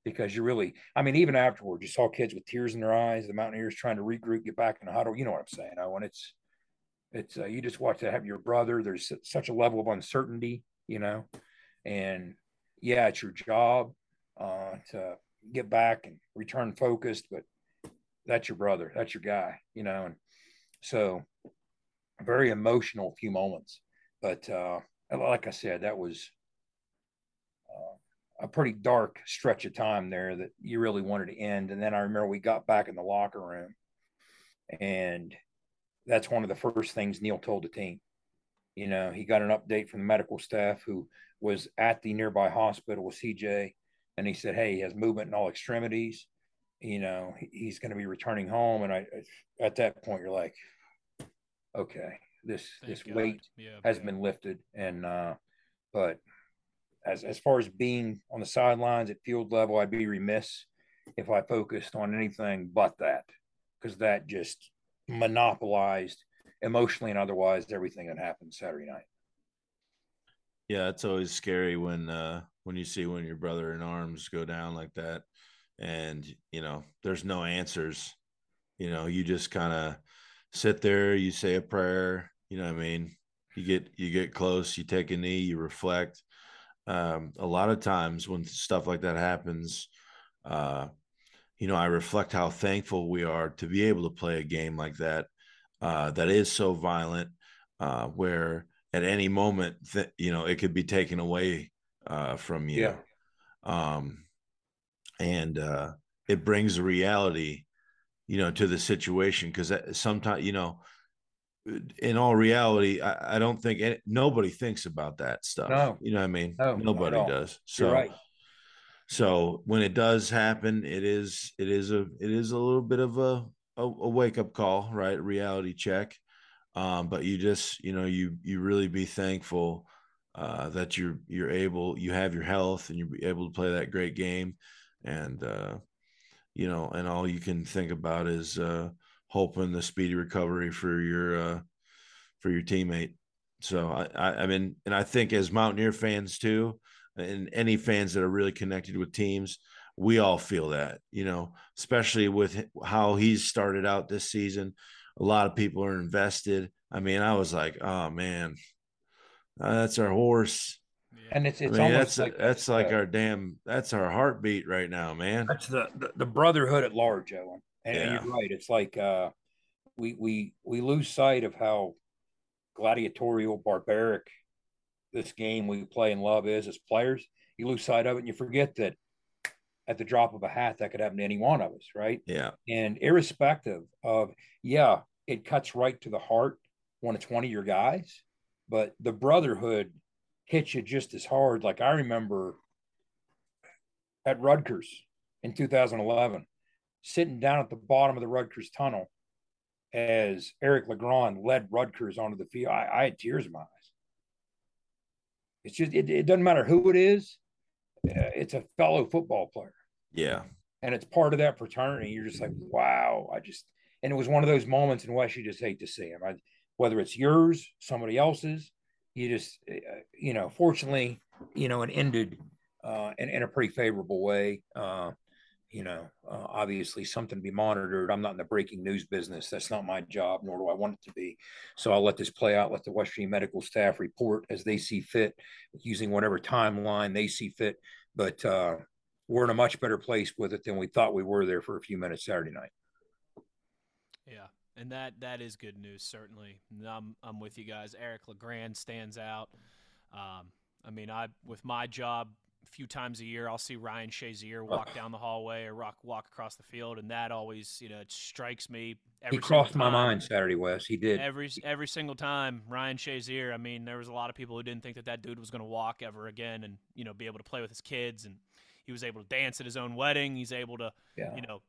Because you really, I mean, even afterwards, you saw kids with tears in their eyes, the Mountaineers trying to regroup, get back in the huddle. You know what I'm saying? I when it's, it's uh, you just watch that happen to your brother. There's such a level of uncertainty, you know, and yeah, it's your job uh, to get back and return focused, but that's your brother, that's your guy, you know, and so very emotional few moments. But uh, like I said, that was a pretty dark stretch of time there that you really wanted to end. And then I remember we got back in the locker room, and that's one of the first things Neil told the team. You know, he got an update from the medical staff who was at the nearby hospital with C J, and he said, hey, he has movement in all extremities. You know, he's going to be returning home. And I, at that point, you're like, okay, this, Thank this God. weight yeah, has yeah. been lifted. And, uh, but, As as far as being on the sidelines at field level, I'd be remiss if I focused on anything but that, because that just monopolized emotionally and otherwise everything that happened Saturday night. Yeah, it's always scary when uh, when you see when your brother in arms go down like that, and you know there's no answers. You know, you just kind of sit there, you say a prayer. You know what I mean? You get you get close, you take a knee, you reflect. Um, a lot of times when stuff like that happens, uh, you know, I reflect how thankful we are to be able to play a game like that, uh, that is so violent, uh, where at any moment, th- you know, it could be taken away uh, from you. Yeah. Um, and uh, it brings reality, you know, to the situation, because sometimes, you know, in all reality, I, I don't think any, nobody thinks about that stuff. No. You know what I mean? No, nobody does. So, You're right. so when it does happen, it is, it is a, it is a little bit of a, a, a wake up call, right? Reality check. Um, but you just, you know, you, you really be thankful uh, that you're, you're able, you have your health and you're able to play that great game. And, uh, you know, and all you can think about is, uh, hoping the speedy recovery for your uh, for your teammate. So I, I, I mean, and I think as Mountaineer fans too, and any fans that are really connected with teams, we all feel that, you know, especially with how he's started out this season. A lot of people are invested. I mean, I was like, oh man, uh, that's our horse. And it's it's I mean, almost that's, like that's like uh, our damn that's our heartbeat right now, man. That's the the, the brotherhood at large, Owen. And yeah. you're right. It's like uh, we we we lose sight of how gladiatorial, barbaric this game we play and love is as players. You lose sight of it, and you forget that at the drop of a hat, that could happen to any one of us, right? Yeah. And irrespective of, yeah, it cuts right to the heart when it's one of your guys, but the brotherhood hits you just as hard. Like I remember at Rutgers in two thousand eleven. Sitting down at the bottom of the Rutgers tunnel as Eric Legrand led Rutgers onto the field, I, I had tears in my eyes. It's just, it, it doesn't matter who it is. Uh, it's a fellow football player. Yeah. And it's part of that fraternity. You're just like, wow, I just, and it was one of those moments in which you just hate to see him. I, whether it's yours, somebody else's, you just, uh, you know, fortunately, you know, it ended uh, in, in a pretty favorable way. Uh, You know, uh, obviously something to be monitored. I'm not in the breaking news business. That's not my job, nor do I want it to be. So I'll let this play out, let the West Virginia medical staff report as they see fit, using whatever timeline they see fit. But uh, we're in a much better place with it than we thought we were there for a few minutes Saturday night. Yeah, and that that is good news, certainly. I'm, I'm with you guys. Eric Legrand stands out. Um, I mean, I with my job, a few times a year, I'll see Ryan Shazier walk oh. down the hallway or rock, walk across the field, and that always, you know, it strikes me. Every he crossed my mind Saturday, Wes. He did. Every every single time, Ryan Shazier, I mean, there was a lot of people who didn't think that that dude was going to walk ever again and, you know, be able to play with his kids, and he was able to dance at his own wedding. He's able to, yeah. you know,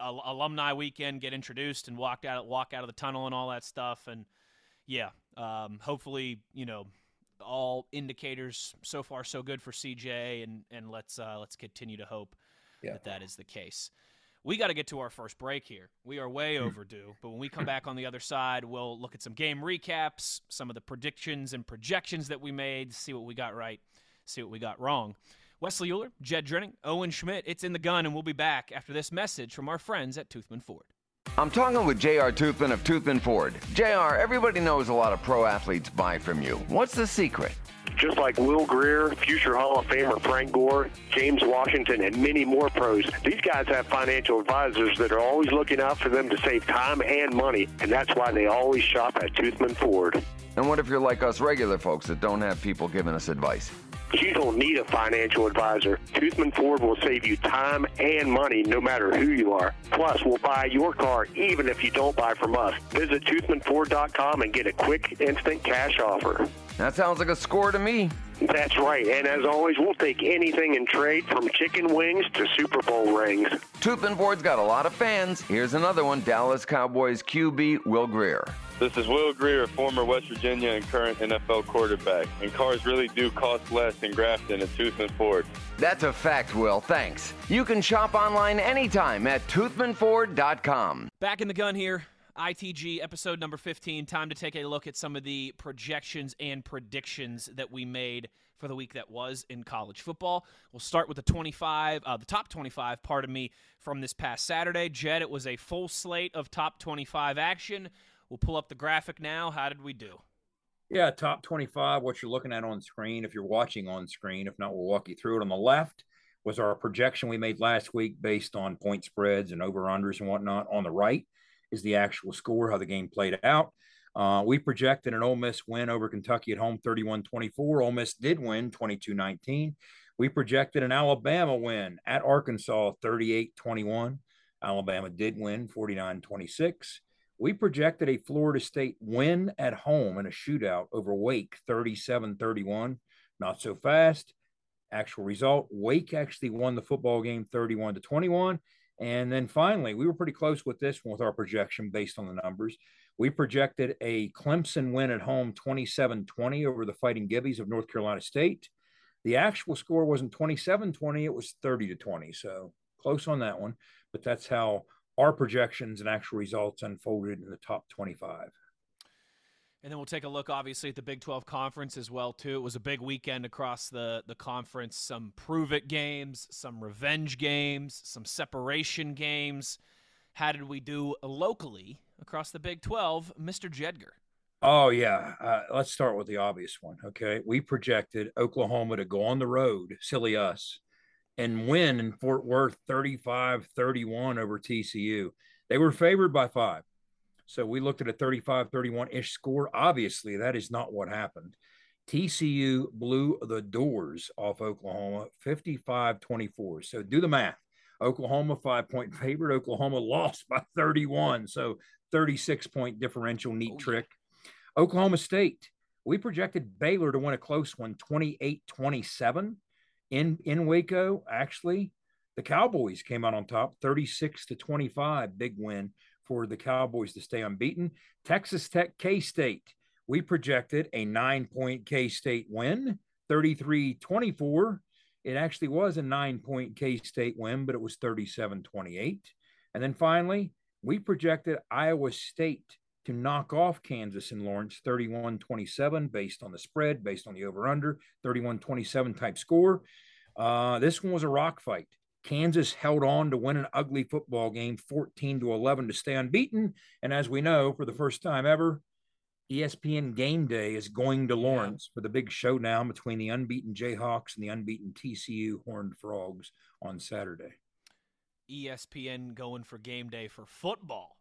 alumni weekend, get introduced and walked out, walk out of the tunnel and all that stuff. And, yeah, um, hopefully, you know, all indicators so far so good for C J, and and let's uh, let's continue to hope yeah. that that is the case. We got to get to our first break here. We are way overdue, but when we come back on the other side, we'll look at some game recaps, some of the predictions and projections that we made, see what we got right, see what we got wrong. Wesley Euler, Jed Drenning, Owen Schmidt, it's in the gun, and we'll be back after this message from our friends at Toothman Ford. I'm talking with J R Toothman of Toothman Ford. J R, everybody knows a lot of pro athletes buy from you. What's the secret? Just like Will Greer, future Hall of Famer Frank Gore, James Washington, and many more pros, these guys have financial advisors that are always looking out for them to save time and money, and that's why they always shop at Toothman Ford. And what if you're like us regular folks that don't have people giving us advice? You don't need a financial advisor. Toothman Ford will save you time and money no matter who you are. Plus, we'll buy your car even if you don't buy from us. Visit Toothman Ford dot com and get a quick, instant cash offer. That sounds like a score to me. That's right. And as always, we'll take anything in trade, from chicken wings to Super Bowl rings. Toothman Ford's got a lot of fans. Here's another one, Dallas Cowboys Q B Will Greer. This is Will Greer, former West Virginia and current N F L quarterback. And cars really do cost less in Grafton at Toothman Ford. That's a fact, Will. Thanks. You can shop online anytime at Toothman Ford dot com. Back in the gun here. I T G episode number fifteen. Time to take a look at some of the projections and predictions that we made for the week that was in college football. We'll start with the twenty-five, uh, the top twenty-five, pardon me, from this past Saturday. Jed, it was a full slate of top twenty-five action. We'll pull up the graphic now. How did we do? Yeah, top twenty-five, what you're looking at on screen, if you're watching on screen. If not, we'll walk you through it. On the left was our projection we made last week based on point spreads and over-unders and whatnot. On the right is the actual score, how the game played out. Uh, we projected an Ole Miss win over Kentucky at home, thirty-one twenty-four. Ole Miss did win, twenty-two nineteen. We projected an Alabama win at Arkansas, thirty-eight twenty-one. Alabama did win, forty-nine twenty-six. We projected a Florida State win at home in a shootout over Wake, thirty-seven thirty-one. Not so fast. Actual result, Wake actually won the football game thirty-one to twenty-one. And then finally, we were pretty close with this one with our projection based on the numbers. We projected a Clemson win at home, twenty-seven twenty over the Fighting Gibbies of North Carolina State. The actual score wasn't twenty-seven twenty, it was thirty to twenty. So close on that one, but that's how our projections and actual results unfolded in the top twenty-five. And then we'll take a look, obviously, at the Big twelve Conference as well, too. It was a big weekend across the, the conference, some prove-it games, some revenge games, some separation games. How did we do locally across the Big twelve, Mister Jedger? Oh, yeah. Uh, let's start with the obvious one, okay? We projected Oklahoma to go on the road, silly us, and win in Fort Worth thirty-five thirty-one over T C U. They were favored by five. So we looked at a thirty-five thirty-one-ish score. Obviously, that is not what happened. T C U blew the doors off Oklahoma, fifty-five twenty-four. So do the math. Oklahoma, five-point favorite. Oklahoma lost by thirty-one. So thirty-six-point differential, neat trick. Oklahoma State, we projected Baylor to win a close one, twenty-eight twenty-seven. In in Waco, actually, the Cowboys came out on top, thirty-six to twenty-five, big win for the Cowboys to stay unbeaten. Texas Tech K-State, we projected a nine-point K-State win, thirty-three twenty-four. It actually was a nine-point K-State win, but it was thirty-seven twenty-eight. And then finally, we projected Iowa State to knock off Kansas and Lawrence, thirty-one twenty-seven, based on the spread, based on the over-under, thirty-one twenty-seven type score. Uh, this one was a rock fight. Kansas held on to win an ugly football game, fourteen to eleven, to stay unbeaten. And as we know, for the first time ever, E S P N Game Day is going to Lawrence for the big showdown between the unbeaten Jayhawks and the unbeaten T C U Horned Frogs on Saturday. E S P N going for game day for football.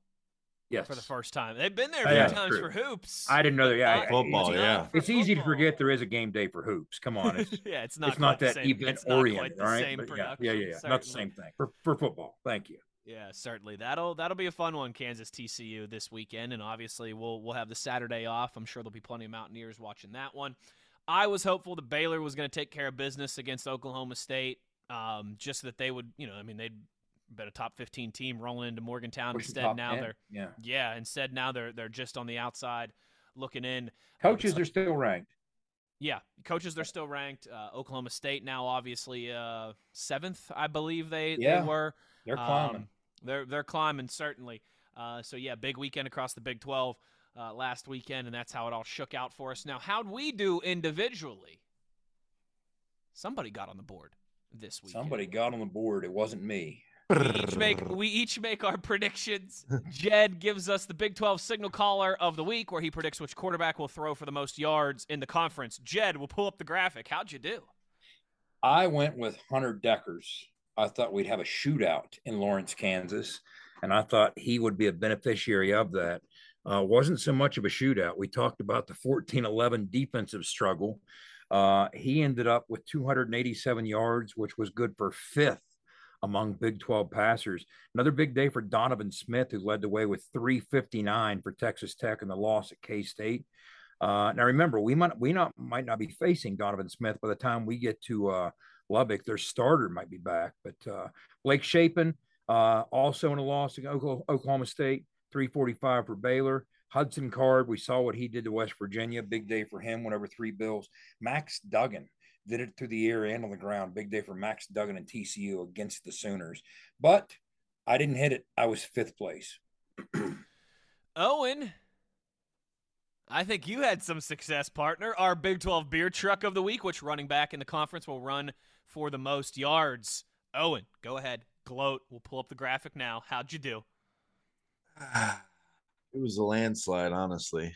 Yes. For the first time. They've been there a few yeah, times true. for hoops. I didn't know that. Yeah, football, yeah. It's football. Easy to forget there is a game day for hoops. Come on. It's, yeah, it's not, it's not that event-oriented, all right? Same yeah, yeah, yeah. Certainly. Not the same thing. For, for football. Thank you. Yeah, certainly. That'll that'll be a fun one, Kansas T C U this weekend, and obviously we'll we'll have the Saturday off. I'm sure there'll be plenty of Mountaineers watching that one. I was hopeful that Baylor was going to take care of business against Oklahoma State, um, just that they would, you know, I mean, they'd been a top fifteen team rolling into Morgantown. Pushing instead now ten. They're yeah. yeah instead now they're they're just on the outside looking in. Coaches um, like, are still ranked. Yeah, coaches, they're still ranked. Uh, Oklahoma State now, obviously, uh, seventh, I believe they, yeah, they were. They're climbing. Um, they're they're climbing, certainly. Uh, so, yeah, big weekend across the Big twelve uh, last weekend, and that's how it all shook out for us. Now, how'd we do individually? Somebody got on the board this weekend. Somebody got on the board. It wasn't me. We each make, we each make our predictions. Jed gives us the Big twelve signal caller of the week, where he predicts which quarterback will throw for the most yards in the conference. Jed will pull up the graphic. How'd you do? I went with Hunter Deckers. I thought we'd have a shootout in Lawrence, Kansas, and I thought he would be a beneficiary of that. Uh, wasn't so much of a shootout. We talked about the fourteen eleven defensive struggle. Uh, he ended up with two hundred eighty-seven yards, which was good for fifth among Big twelve passers. Another big day for Donovan Smith, who led the way with three fifty-nine for Texas Tech in the loss at K-State. Uh, now, remember, we might we not might not be facing Donovan Smith by the time we get to uh, Lubbock. Their starter might be back. But uh, Blake Shapen, uh, also in a loss to Oklahoma State, three forty-five for Baylor. Hudson Card, we saw what he did to West Virginia. Big day for him, whenever three bills. Max Duggan did it through the air and on the ground. Big day for Max Duggan and T C U against the Sooners. But I didn't hit it. I was fifth place. Owen, I think you had some success, partner. Our Big twelve beer truck of the week, which running back in the conference will run for the most yards. Owen, go ahead. Gloat. We'll pull up the graphic now. How'd you do? It was a landslide, honestly.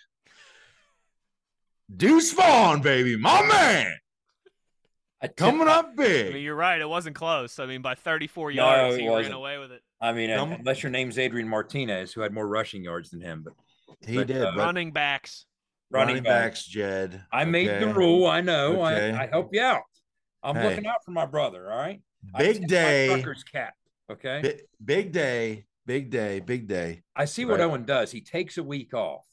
Deuce Vaughn, baby. My man. Coming up big. I mean, you're right. It wasn't close. I mean, by thirty-four no, yards, he wasn't. Ran away with it. I mean, um, unless your name's Adrian Martinez, who had more rushing yards than him. But He but, did. Uh, running backs. Running, running backs, backs, Jed. I okay. made the rule. I know. Okay. I, I help you out. I'm hey. looking out for my brother, all right? Big day. My Tucker's cat, okay? Big, big day. Big day. Big day. I see right. what Owen does. He takes a week off,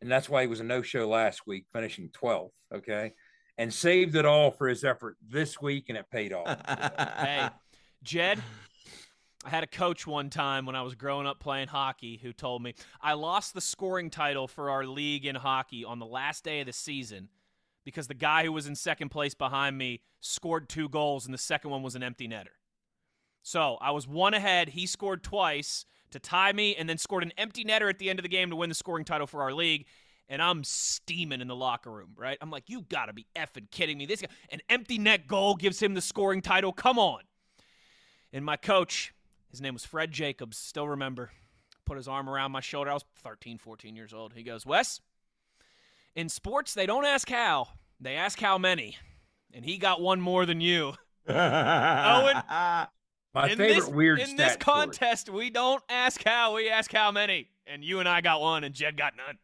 and that's why he was a no-show last week, finishing twelfth, okay? And saved it all for his effort this week, and it paid off. Hey, Jed, I had a coach one time when I was growing up playing hockey who told me, I lost the scoring title for our league in hockey on the last day of the season because the guy who was in second place behind me scored two goals, and the second one was an empty netter. So I was one ahead. He scored twice to tie me and then scored an empty netter at the end of the game to win the scoring title for our league. And I'm steaming in the locker room, right? I'm like, you got to be effing kidding me. This guy, an empty net goal gives him the scoring title. Come on. And my coach, his name was Fred Jacobs, still remember, put his arm around my shoulder. I was thirteen, fourteen years old. He goes, Wes, in sports, they don't ask how. They ask how many. And he got one more than you. Owen, my favorite this, weird in stat this contest, we don't ask how. We ask how many. And you and I got one, and Jed got none.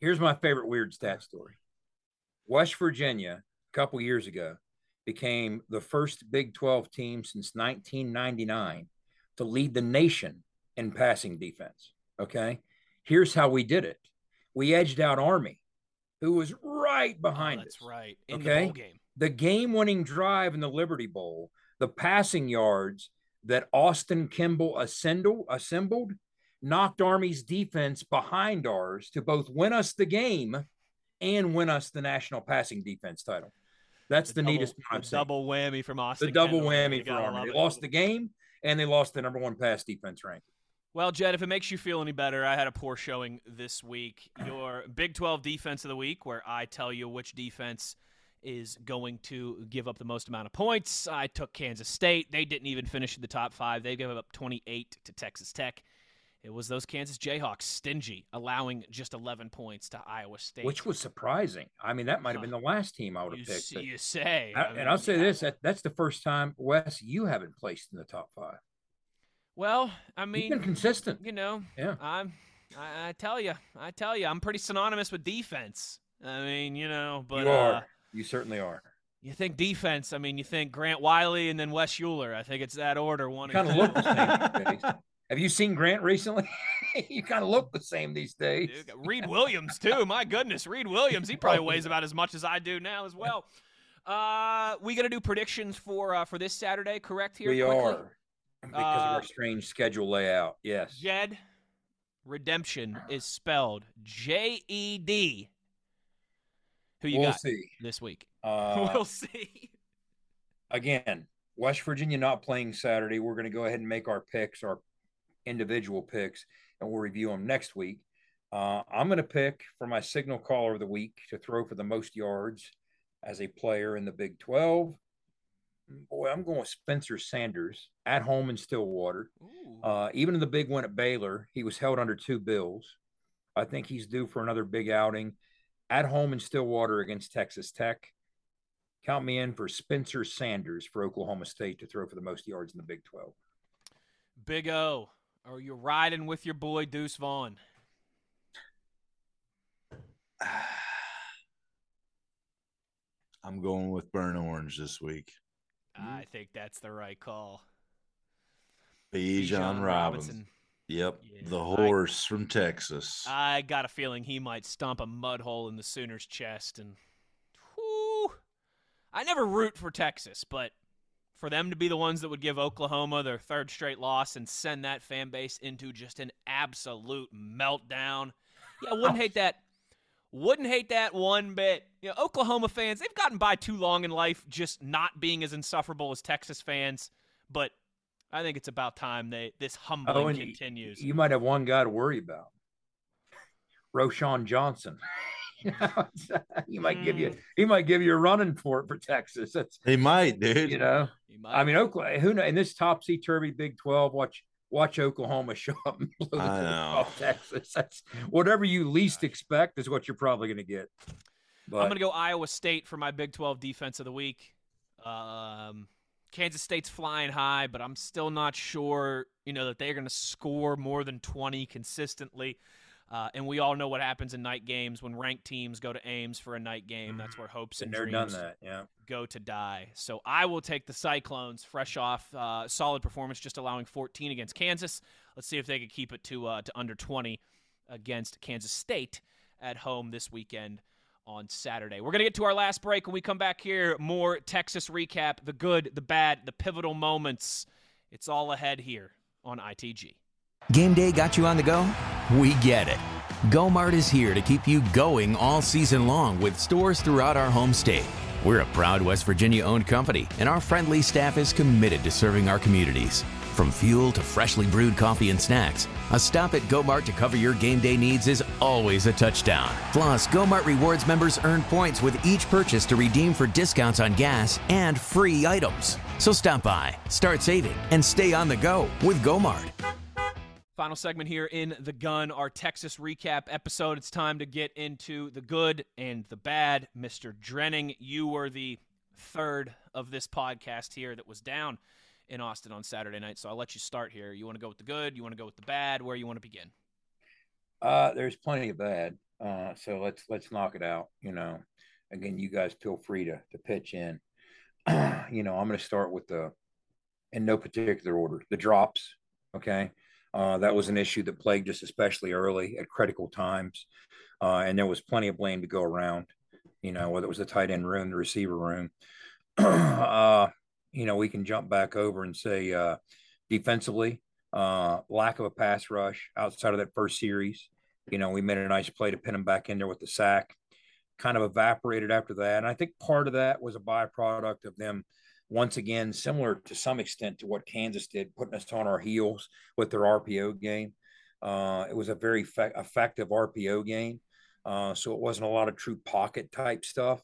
Here's my favorite weird stat story. West Virginia, a couple years ago, became the first Big twelve team since nineteen ninety-nine to lead the nation in passing defense, okay? Here's how we did it. We edged out Army, who was right behind oh, that's us. That's right, in okay? the bowl game. The game-winning drive in the Liberty Bowl, the passing yards that Austin Kimble assembled, knocked Army's defense behind ours to both win us the game and win us the national passing defense title. That's the, the double, neatest one I've seen. Double whammy from Austin. The double whammy for Army. They lost the game, and they lost the number one pass defense rank. Well, Jed, if it makes you feel any better, I had a poor showing this week. Your Big twelve defense of the week, where I tell you which defense is going to give up the most amount of points. I took Kansas State. They didn't even finish in the top five. They gave up twenty-eight to Texas Tech. It was those Kansas Jayhawks, stingy, allowing just eleven points to Iowa State. Which was surprising. I mean, that might have been the last team I would have you picked. See, you say. I, I mean, and I'll say yeah. this, that, that's the first time, Wes, you haven't placed in the top five. Well, I mean. You've been consistent. You know, yeah. I'm, I, I tell you, I tell you, I'm pretty synonymous with defense. I mean, you know. But, you are. Uh, you certainly are. You think defense, I mean, you think Grant Wiley and then Wes Euler. I think it's that order. One kind of look the same. Have you seen Grant recently? You kind of look the same these days. Dude, Reed Williams, too. My goodness, Reed Williams. He probably weighs about as much as I do now as well. Uh, we going to do predictions for uh, for this Saturday, correct here? We quickly? are, because uh, of our strange schedule layout, yes. Jed, redemption is spelled J E D. Who you we'll got see. this week? Uh, we'll see. Again, West Virginia not playing Saturday. We're going to go ahead and make our picks, our individual picks, and we'll review them next week. Uh, I'm going to pick for my signal caller of the week to throw for the most yards as a player in the Big twelve. Boy, I'm going with Spencer Sanders at home in Stillwater. Uh, even in the big win at Baylor, he was held under two bills. I think he's due for another big outing at home in Stillwater against Texas Tech. Count me in for Spencer Sanders for Oklahoma State to throw for the most yards in the Big twelve. Big O, are you riding with your boy Deuce Vaughn? I'm going with Burn Orange this week. I think that's the right call. Bijan Robinson. Yep, yeah, the horse I, from Texas. I got a feeling he might stomp a mud hole in the Sooners' chest. And whoo, I never root for Texas, but for them to be the ones that would give Oklahoma their third straight loss and send that fan base into just an absolute meltdown, yeah, I wouldn't hate that. Wouldn't hate that one bit. You know, Oklahoma fans, they've gotten by too long in life just not being as insufferable as Texas fans. But I think it's about time they this humbling oh, continues. You, you might have one guy to worry about, Roschon Johnson. you know, he might mm. give you he might give you a running for it for Texas. That's, he might, dude. You know, he might. I mean, Oklahoma. Who knows? In this topsy turvy Big twelve, watch. Watch Oklahoma show up and blow the I know. off Texas. That's whatever you least expect is what you're probably going to get. But I'm going to go Iowa State for my Big twelve defense of the week. Um, Kansas State's flying high, but I'm still not sure, you know, that they're going to score more than twenty consistently. Uh, and we all know what happens in night games when ranked teams go to Ames for a night game. That's where hopes and, and dreams done that, yeah. go to die. So I will take the Cyclones, fresh off uh, solid performance, just allowing fourteen against Kansas. Let's see if they could keep it to uh, to under twenty against Kansas State at home this weekend on Saturday. We're going to get to our last break. When we come back here, more Texas recap, the good, the bad, the pivotal moments. It's all ahead here on I T G. Game day got you on the go? We get it. GoMart is here to keep you going all season long with stores throughout our home state. We're a proud West Virginia-owned company, and our friendly staff is committed to serving our communities. From fuel to freshly brewed coffee and snacks, a stop at GoMart to cover your game day needs is always a touchdown. Plus, GoMart Rewards members earn points with each purchase to redeem for discounts on gas and free items. So stop by, start saving, and stay on the go with GoMart. Final segment here in The Gun, our Texas recap episode. It's time to get into the good and the bad. Mister Drenning, you were the third of this podcast here that was down in Austin on Saturday night, so I'll let you start here. You want to go with the good? You want to go with the bad? Where you want to begin? Uh, there's plenty of bad, uh, so let's let's knock it out. You know, again, you guys feel free to, to pitch in. You know, I'm going to start with the, in no particular order, the drops, okay? Uh, that was an issue that plagued us, especially early at critical times. Uh, and there was plenty of blame to go around, you know, whether it was the tight end room, the receiver room. uh, you know, we can jump back over and say uh, defensively, uh, lack of a pass rush outside of that first series. You know, we made a nice play to pin him back in there with the sack, kind of evaporated after that. And I think part of that was a byproduct of them, once again, similar to some extent to what Kansas did, putting us on our heels with their R P O game. Uh, it was a very fe- effective R P O game, uh, so it wasn't a lot of true pocket-type stuff.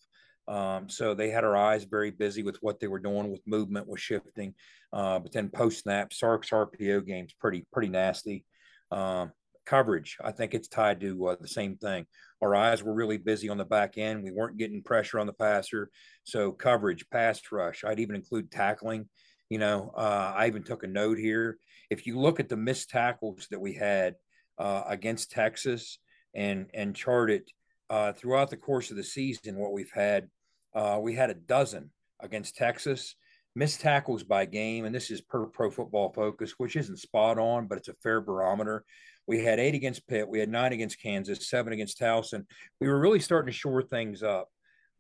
Um, so they had our eyes very busy with what they were doing, with movement, with shifting. Uh, but then post-snap, Sark's R P O game's pretty pretty nasty. Uh, coverage, I think it's tied to uh, the same thing. Our eyes were really busy on the back end. We weren't getting pressure on the passer. So coverage, pass rush, I'd even include tackling. You know, uh, I even took a note here. If you look at the missed tackles that we had uh, against Texas and, and chart it uh, throughout the course of the season, what we've had, uh, we had a dozen against Texas, missed tackles by game. And this is per Pro Football Focus, which isn't spot on, but it's a fair barometer. We had eight against Pitt. We had nine against Kansas, seven against Towson. We were really starting to shore things up,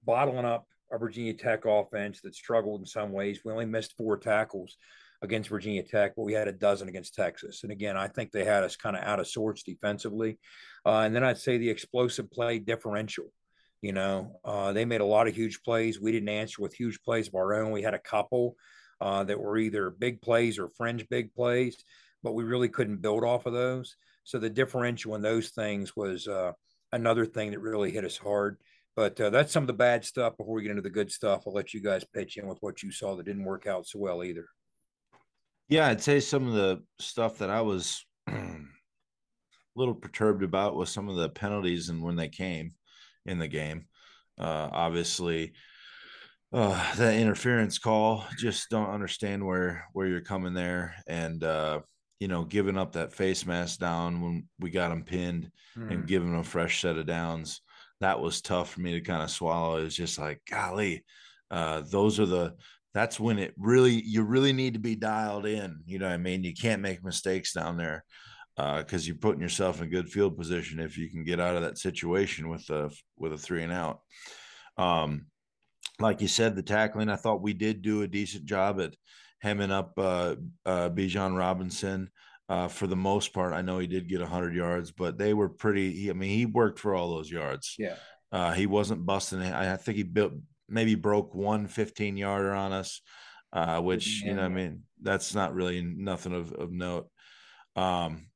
bottling up a Virginia Tech offense that struggled in some ways. We only missed four tackles against Virginia Tech, but we had a dozen against Texas. And, again, I think they had us kind of out of sorts defensively. Uh, and then I'd say the explosive play differential. You know, uh, they made a lot of huge plays. We didn't answer with huge plays of our own. We had a couple uh, that were either big plays or fringe big plays, but we really couldn't build off of those. So the differential in those things was uh, another thing that really hit us hard. But uh, that's some of the bad stuff. Before we get into the good stuff, I'll let you guys pitch in with what you saw that didn't work out so well either. Yeah, I'd say some of the stuff that I was a little perturbed about was some of the penalties and when they came in the game. Uh, obviously, uh, that interference call, just don't understand where, where you're coming there. And, uh, you know, giving up that face mask down when we got them pinned mm. and giving them a fresh set of downs, that was tough for me to kind of swallow. It was just like, golly, uh, those are the – that's when it really – you really need to be dialed in. You know what I mean? You can't make mistakes down there because uh, you're putting yourself in a good field position if you can get out of that situation with a, with a three and out. Um, like you said, the tackling, I thought we did do a decent job at hemming up uh, uh, Bijan Robinson. Uh, for the most part, I know he did get one hundred yards, but they were pretty he, – I mean, he worked for all those yards. Yeah. Uh, he wasn't busting it. I, I think he built, maybe broke one fifteen-yarder on us, uh, which, yeah. you know, I mean, that's not really nothing of, of note. Um,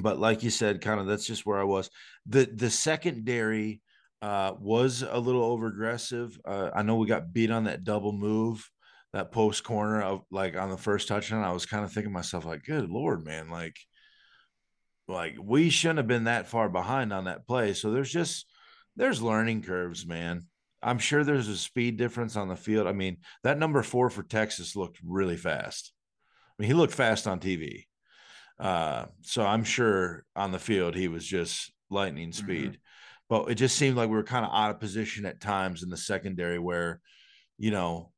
but like you said, kind of that's just where I was. The, the secondary uh, was a little over-aggressive. Uh, I know we got beat on that double move. That post corner of like on the first touchdown, I was kind of thinking to myself, like, good Lord, man, like, like we shouldn't have been that far behind on that play. So there's just, there's learning curves, man. I'm sure there's a speed difference on the field. I mean, that number four for Texas looked really fast. I mean, he looked fast on T V. Uh, so I'm sure on the field, he was just lightning speed, mm-hmm. but it just seemed like we were kind of out of position at times in the secondary where, you know,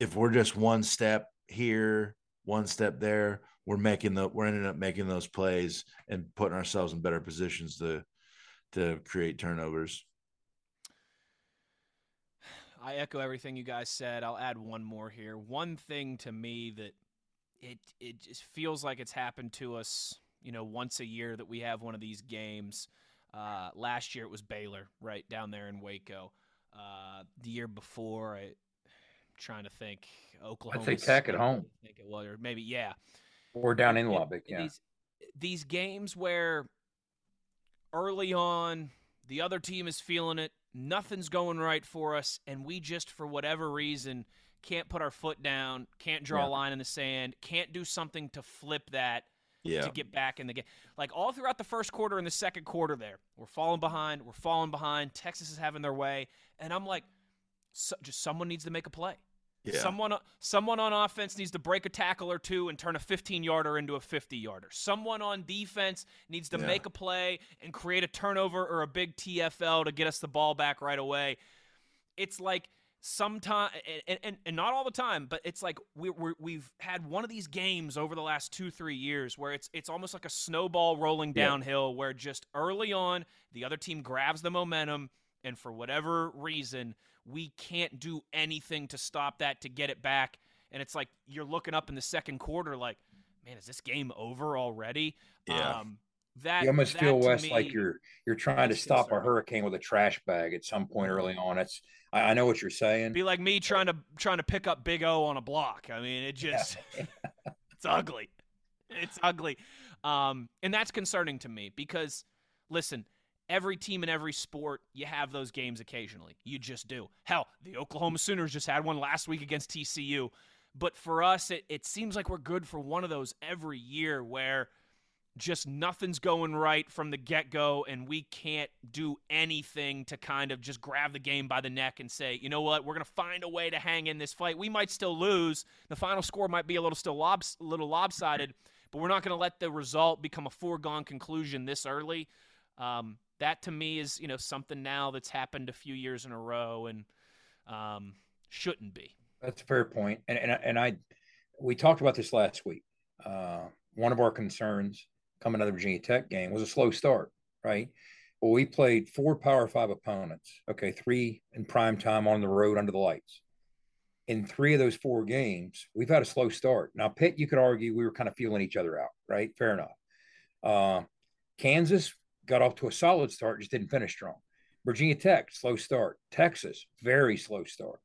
if we're just one step here, one step there, we're making the we're ending up making those plays and putting ourselves in better positions to to create turnovers. I echo everything you guys said. I'll add one more here. One thing to me that it it just feels like it's happened to us, you know, once a year that we have one of these games. Uh, last year it was Baylor, right down there in Waco. Uh, the year before it. Trying to think Oklahoma. I'd say Tech at home. I think it was, or maybe, yeah. Or down in Lubbock, yeah. These, these games where early on the other team is feeling it, nothing's going right for us, and we just, for whatever reason, can't put our foot down, can't draw yeah. a line in the sand, can't do something to flip that yeah. to get back in the game. Like all throughout the first quarter and the second quarter there, we're falling behind, we're falling behind, Texas is having their way, and I'm like, So, just someone needs to make a play. Yeah. Someone someone on offense needs to break a tackle or two and turn a fifteen-yarder into a fifty-yarder. Someone on defense needs to yeah. make a play and create a turnover or a big T F L to get us the ball back right away. It's like sometime and, and, and not all the time, but it's like we, we're, we've had one of these games over the last two, three years where it's it's almost like a snowball rolling downhill yeah. where just early on the other team grabs the momentum and for whatever reason – we can't do anything to stop that, to get it back. And it's like you're looking up in the second quarter like, man, is this game over already? Yeah. Um, that, you almost that feel, Wes, me, like you're you're trying to stop concerned. a hurricane with a trash bag at some point early on. It's I, I know what you're saying. Be like me trying to trying to pick up Big O on a block. I mean, it just yeah. it's ugly. It's ugly. Um, and that's concerning to me because, listen, every team in every sport, you have those games occasionally. You just do. Hell, the Oklahoma Sooners just had one last week against T C U. But for us, it, it seems like we're good for one of those every year where just nothing's going right from the get-go and we can't do anything to kind of just grab the game by the neck and say, you know what, we're going to find a way to hang in this fight. We might still lose. The final score might be a little still lobs- little lopsided, but we're not going to let the result become a foregone conclusion this early. Um, That to me is, you know, something now that's happened a few years in a row and um, shouldn't be. That's a fair point. And and, and I, we talked about this last week. Uh, one of our concerns coming out of the Virginia Tech game was a slow start, right? Well, we played four Power Five opponents, okay, three in prime time on the road under the lights. In three of those four games, we've had a slow start. Now, Pitt, you could argue we were kind of feeling each other out, right? Fair enough. Uh, Kansas got off to a solid start, just didn't finish strong. Virginia Tech, slow start. Texas, very slow start.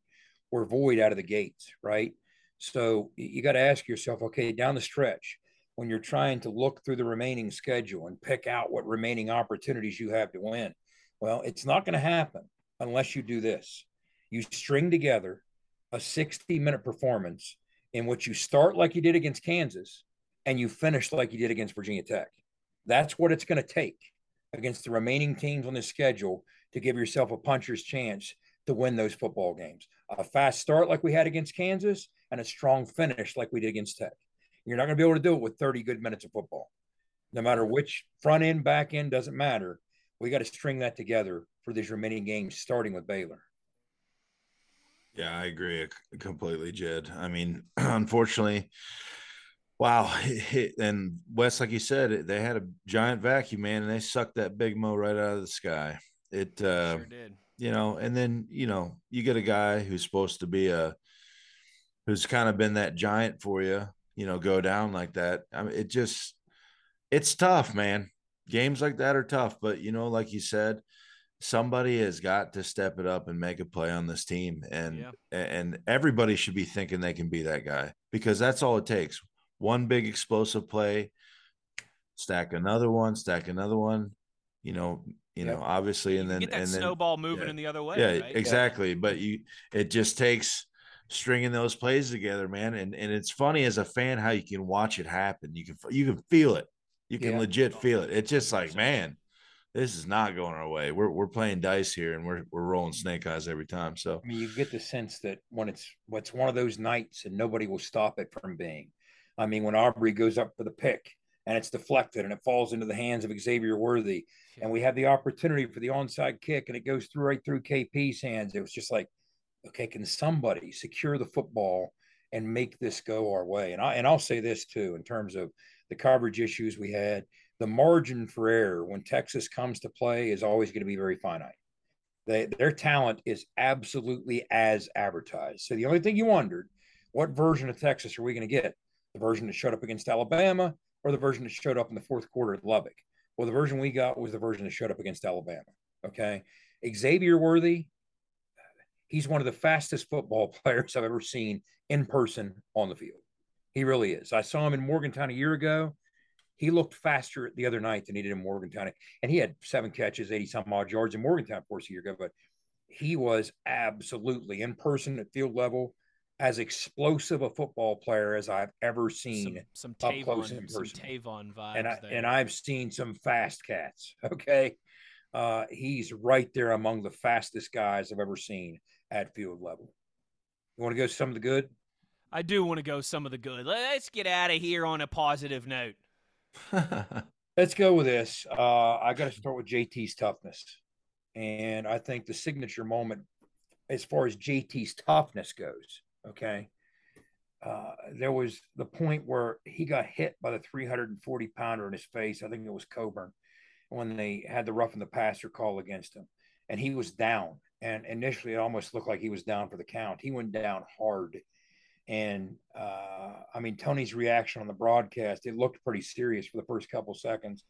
We're void out of the gates, right? So you got to ask yourself, okay, down the stretch, when you're trying to look through the remaining schedule and pick out what remaining opportunities you have to win, well, it's not going to happen unless you do this. You string together a sixty-minute performance in which you start like you did against Kansas and you finish like you did against Virginia Tech. That's what it's going to take against the remaining teams on the schedule to give yourself a puncher's chance to win those football games. A fast start like we had against Kansas and a strong finish like we did against Tech. You're not going to be able to do it with thirty good minutes of football. No matter which front end, back end, doesn't matter. We got to string that together for these remaining games, starting with Baylor. Yeah, I agree completely, Jed. I mean, unfortunately, wow. And Wes, like you said, they had a giant vacuum, man, and they sucked that Big Mo right out of the sky. It, uh, sure did. You know, and then, you know, you get a guy who's supposed to be a, who's kind of been that giant for you, you know, go down like that. I mean, it just, it's tough, man. Games like that are tough, but, you know, like you said, somebody has got to step it up and make a play on this team. And, yeah. and everybody should be thinking they can be that guy, because that's all it takes. One big explosive play, stack another one, stack another one, you know, you yeah. know, obviously. And you then get that and snowball then, moving yeah, in the other way. Yeah, right? exactly. Yeah. But you, it just takes stringing those plays together, man. And, and it's funny as a fan, how you can watch it happen. You can, you can feel it. You can yeah. legit feel it. It's just like, man, this is not going our way. We're we're playing dice here, and we're we're rolling snake eyes every time. So I mean, you get the sense that when it's what's one of those nights, and nobody will stop it from being. I mean, when Aubrey goes up for the pick and it's deflected and it falls into the hands of Xavier Worthy, and we have the opportunity for the onside kick and it goes through right through K P's hands. It was just like, okay, can somebody secure the football and make this go our way? And I and I'll say this too, in terms of the coverage issues we had. The margin for error when Texas comes to play is always going to be very finite. They, their talent is absolutely as advertised. So the only thing you wondered, what version of Texas are we going to get? The version that showed up against Alabama or the version that showed up in the fourth quarter at Lubbock? Well, the version we got was the version that showed up against Alabama, okay? Xavier Worthy, he's one of the fastest football players I've ever seen in person on the field. He really is. I saw him in Morgantown a year ago. He looked faster the other night than he did in Morgantown. And he had seven catches, eighty-some-odd yards in Morgantown, of course, a year ago. But he was absolutely, in person at field level, as explosive a football player as I've ever seen some, some up Tavon, close in person. Some Tavon vibes and, I, there. and I've seen some fast cats, okay? Uh, he's right there among the fastest guys I've ever seen at field level. You want to go some of the good? I do want to go some of the good. Let's get out of here on a positive note. Let's go with this. Uh, I got to start with J T's toughness. And I think the signature moment as far as J T's toughness goes, okay, uh, there was the point where he got hit by the three hundred forty pounder in his face. I think it was Coburn when they had the roughing the passer call against him. And he was down. And initially it almost looked like he was down for the count. He went down hard. And, uh, I mean, Tony's reaction on the broadcast, it looked pretty serious for the first couple seconds.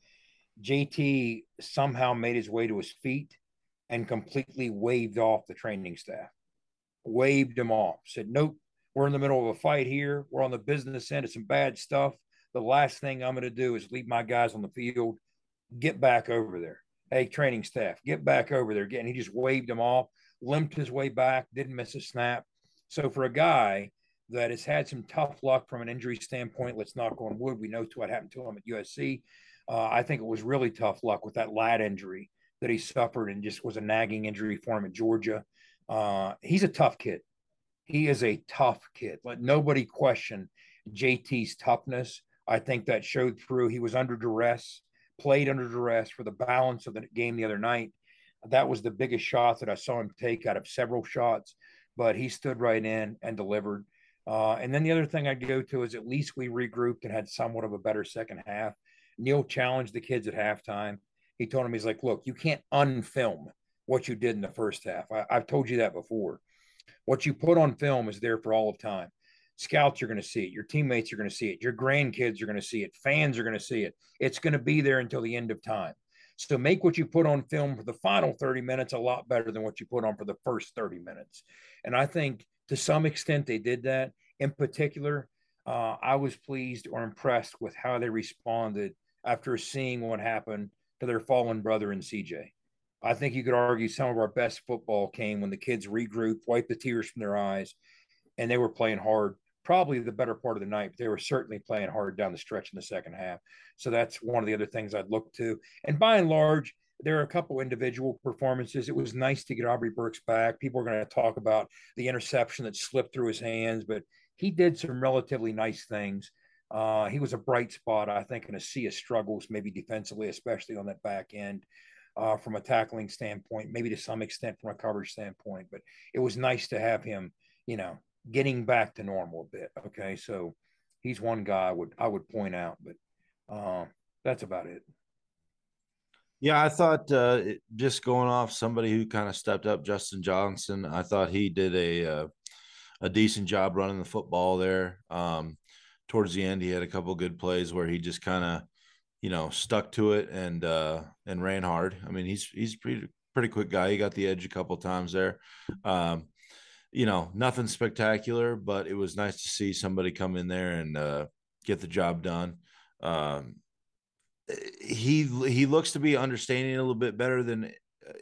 J T somehow made his way to his feet and completely waved off the training staff, waved him off, said, nope, we're in the middle of a fight here. We're on the business end of some bad stuff. The last thing I'm going to do is leave my guys on the field, get back over there. Hey, training staff, get back over there. And he just waved him off, limped his way back, didn't miss a snap. So for a guy that has had some tough luck from an injury standpoint. Let's knock on wood. We know what happened to him at U S C. Uh, I think it was really tough luck with that lat injury that he suffered and just was a nagging injury for him at Georgia. Uh, he's a tough kid. He is a tough kid. Let nobody question J T's toughness. I think that showed through. He was under duress, played under duress for the balance of the game the other night. That was the biggest shot that I saw him take out of several shots, but he stood right in and delivered. Uh, and then the other thing I'd go to is at least we regrouped and had somewhat of a better second half. Neil challenged the kids at halftime. He told them, he's like, look, you can't unfilm what you did in the first half. I, I've told you that before. What you put on film is there for all of time. Scouts are going to see it. Your teammates are going to see it. Your grandkids are going to see it. Fans are going to see it. It's going to be there until the end of time. So make what you put on film for the final thirty minutes a lot better than what you put on for the first thirty minutes. And I think to some extent they did that. In particular, uh, I was pleased or impressed with how they responded after seeing what happened to their fallen brother in C J. I think you could argue some of our best football came when the kids regrouped, wiped the tears from their eyes, and they were playing hard, probably the better part of the night, but they were certainly playing hard down the stretch in the second half. So that's one of the other things I'd look to. And by and large, there are a couple individual performances. It was nice to get Aubrey Burks back. People are going to talk about the interception that slipped through his hands, but he did some relatively nice things. Uh, he was a bright spot, I think, in a sea of struggles, maybe defensively, especially on that back end. Uh, from a tackling standpoint, maybe to some extent from a coverage standpoint, but it was nice to have him, you know, getting back to normal a bit. Okay. So he's one guy I would, I would point out, but uh, that's about it. Yeah. I thought uh, it, just going off somebody who kind of stepped up, Justin Johnson, I thought he did a, uh, a decent job running the football there. Um, towards the end, he had a couple of good plays where he just kind of, you know, stuck to it and uh, and ran hard. I mean, he's he's pretty pretty quick guy. He got the edge a couple of times there. Um, you know, nothing spectacular, but it was nice to see somebody come in there and uh, get the job done. Um, he he looks to be understanding a little bit better than,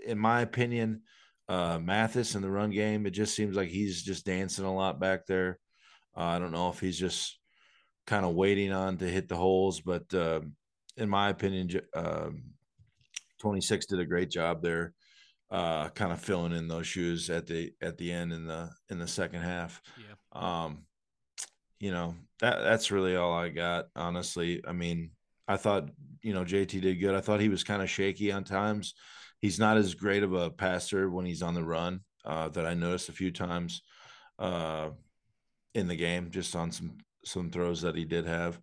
in my opinion, uh, Mathis in the run game. It just seems like he's just dancing a lot back there. Uh, I don't know if he's just kind of waiting on to hit the holes, but uh, in my opinion, um, twenty-six did a great job there, uh, kind of filling in those shoes at the at the end in the in the second half. Yeah. Um, you know, that that's really all I got, honestly. I mean, I thought, you know, J T did good. I thought he was kind of shaky on times. He's not as great of a passer when he's on the run uh, that I noticed a few times uh, in the game, just on some some throws that he did have.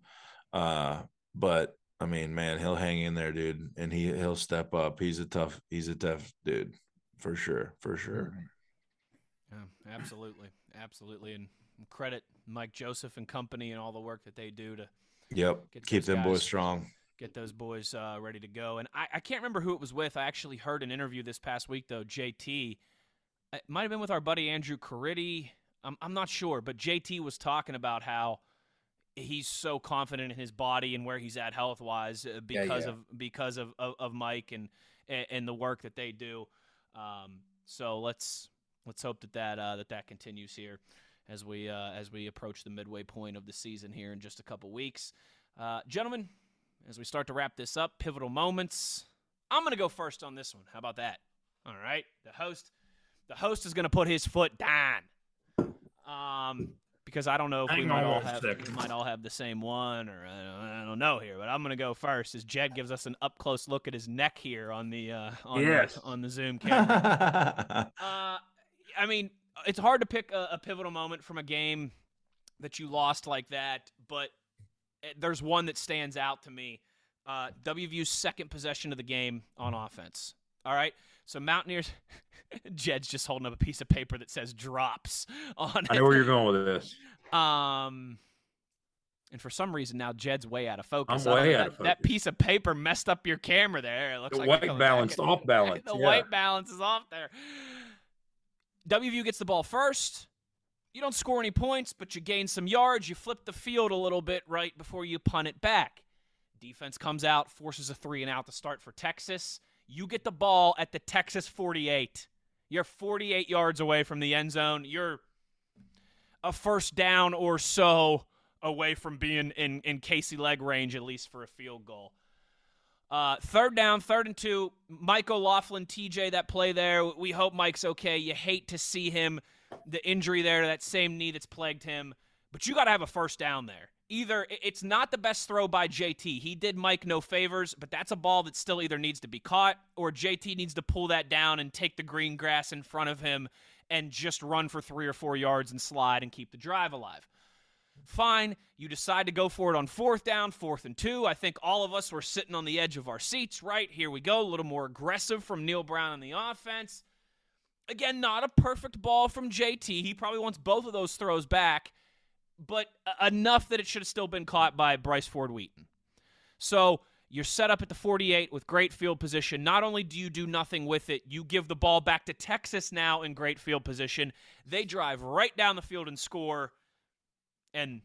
Uh, but I mean, man, he'll hang in there, dude, and he he'll step up. He's a tough, he's a tough dude, for sure, for sure. Yeah, absolutely, absolutely, and credit Mike Joseph and company and all the work that they do to yep keep them guys, boys strong, get those boys uh, ready to go. And I, I can't remember who it was with. I actually heard an interview this past week though. J T, it might have been with our buddy Andrew Caridi. I'm I'm not sure, but J T was talking about how he's so confident in his body and where he's at health-wise because yeah, yeah. of because of, of, of Mike and, and and the work that they do. Um, so let's let's hope that that uh, that that continues here as we uh, as we approach the midway point of the season here in just a couple weeks, uh, gentlemen. As we start to wrap this up, pivotal moments. I'm gonna go first on this one. How about that? All right, the host, the host is gonna put his foot down. Um. Because I don't know if we might, all have, we might all have the same one, or I don't, I don't know here, but I'm going to go first as Jed gives us an up-close look at his neck here on the uh, on, yes. the, on the Zoom camera. uh, I mean, it's hard to pick a, a pivotal moment from a game that you lost like that, but there's one that stands out to me. Uh, W V U's second possession of the game on offense. All right. So Mountaineers, Jed's just holding up a piece of paper that says drops on it. I know where you're going with this. Um, and for some reason now Jed's way out of focus. I'm way out of focus. That piece of paper messed up your camera there. It looks like the white balance, off balance. The white balance is off there. W V U gets the ball first. You don't score any points, but you gain some yards. You flip the field a little bit right before you punt it back. Defense comes out, forces a three and out to start for Texas. You get the ball at the Texas forty-eight. You're forty-eight yards away from the end zone. You're a first down or so away from being in, in Casey leg range, at least for a field goal. Uh, third down, third and two. Mike O'Loughlin, T J, that play there. We hope Mike's okay. You hate to see him, the injury there, that same knee that's plagued him. But you got to have a first down there. Either it's not the best throw by J T. He did Mike no favors, but that's a ball that still either needs to be caught or J T needs to pull that down and take the green grass in front of him and just run for three or four yards and slide and keep the drive alive. Fine. You decide to go for it on fourth down, fourth and two. I think all of us were sitting on the edge of our seats, right? Here we go. A little more aggressive from Neil Brown on the offense. Again, not a perfect ball from J T. He probably wants both of those throws back, but enough that it should have still been caught by Bryce Ford Wheaton. So You're set up at the forty-eight with great field position. Not only do you do nothing with it, you give the ball back to Texas now in great field position. They drive right down the field and score. And,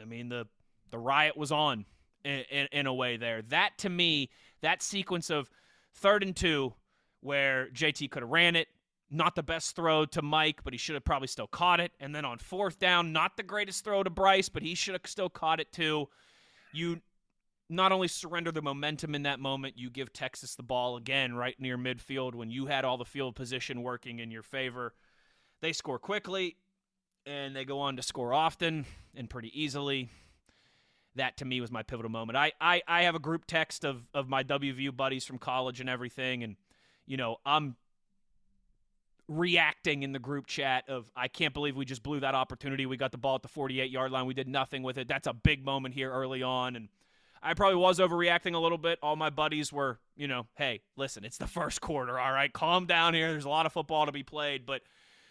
I mean, the the riot was on in, in, in a way there. That, to me, that sequence of third and two where J T could have ran it, not the best throw to Mike, but he should have probably still caught it. And then on fourth down, not the greatest throw to Bryce, but he should have still caught it too. You not only surrender the momentum in that moment, you give Texas the ball again right near midfield when you had all the field position working in your favor. They score quickly, and they go on to score often and pretty easily. That, to me, was my pivotal moment. I I, I have a group text of, of my W V U buddies from college and everything, and, you know, I'm reacting in the group chat of, I can't believe we just blew that opportunity. We got the ball at the forty-eight-yard line. We did nothing with it. That's a big moment here early on, and I probably was overreacting a little bit. All my buddies were, you know, hey, listen, it's the first quarter, all right? Calm down here. There's a lot of football to be played. But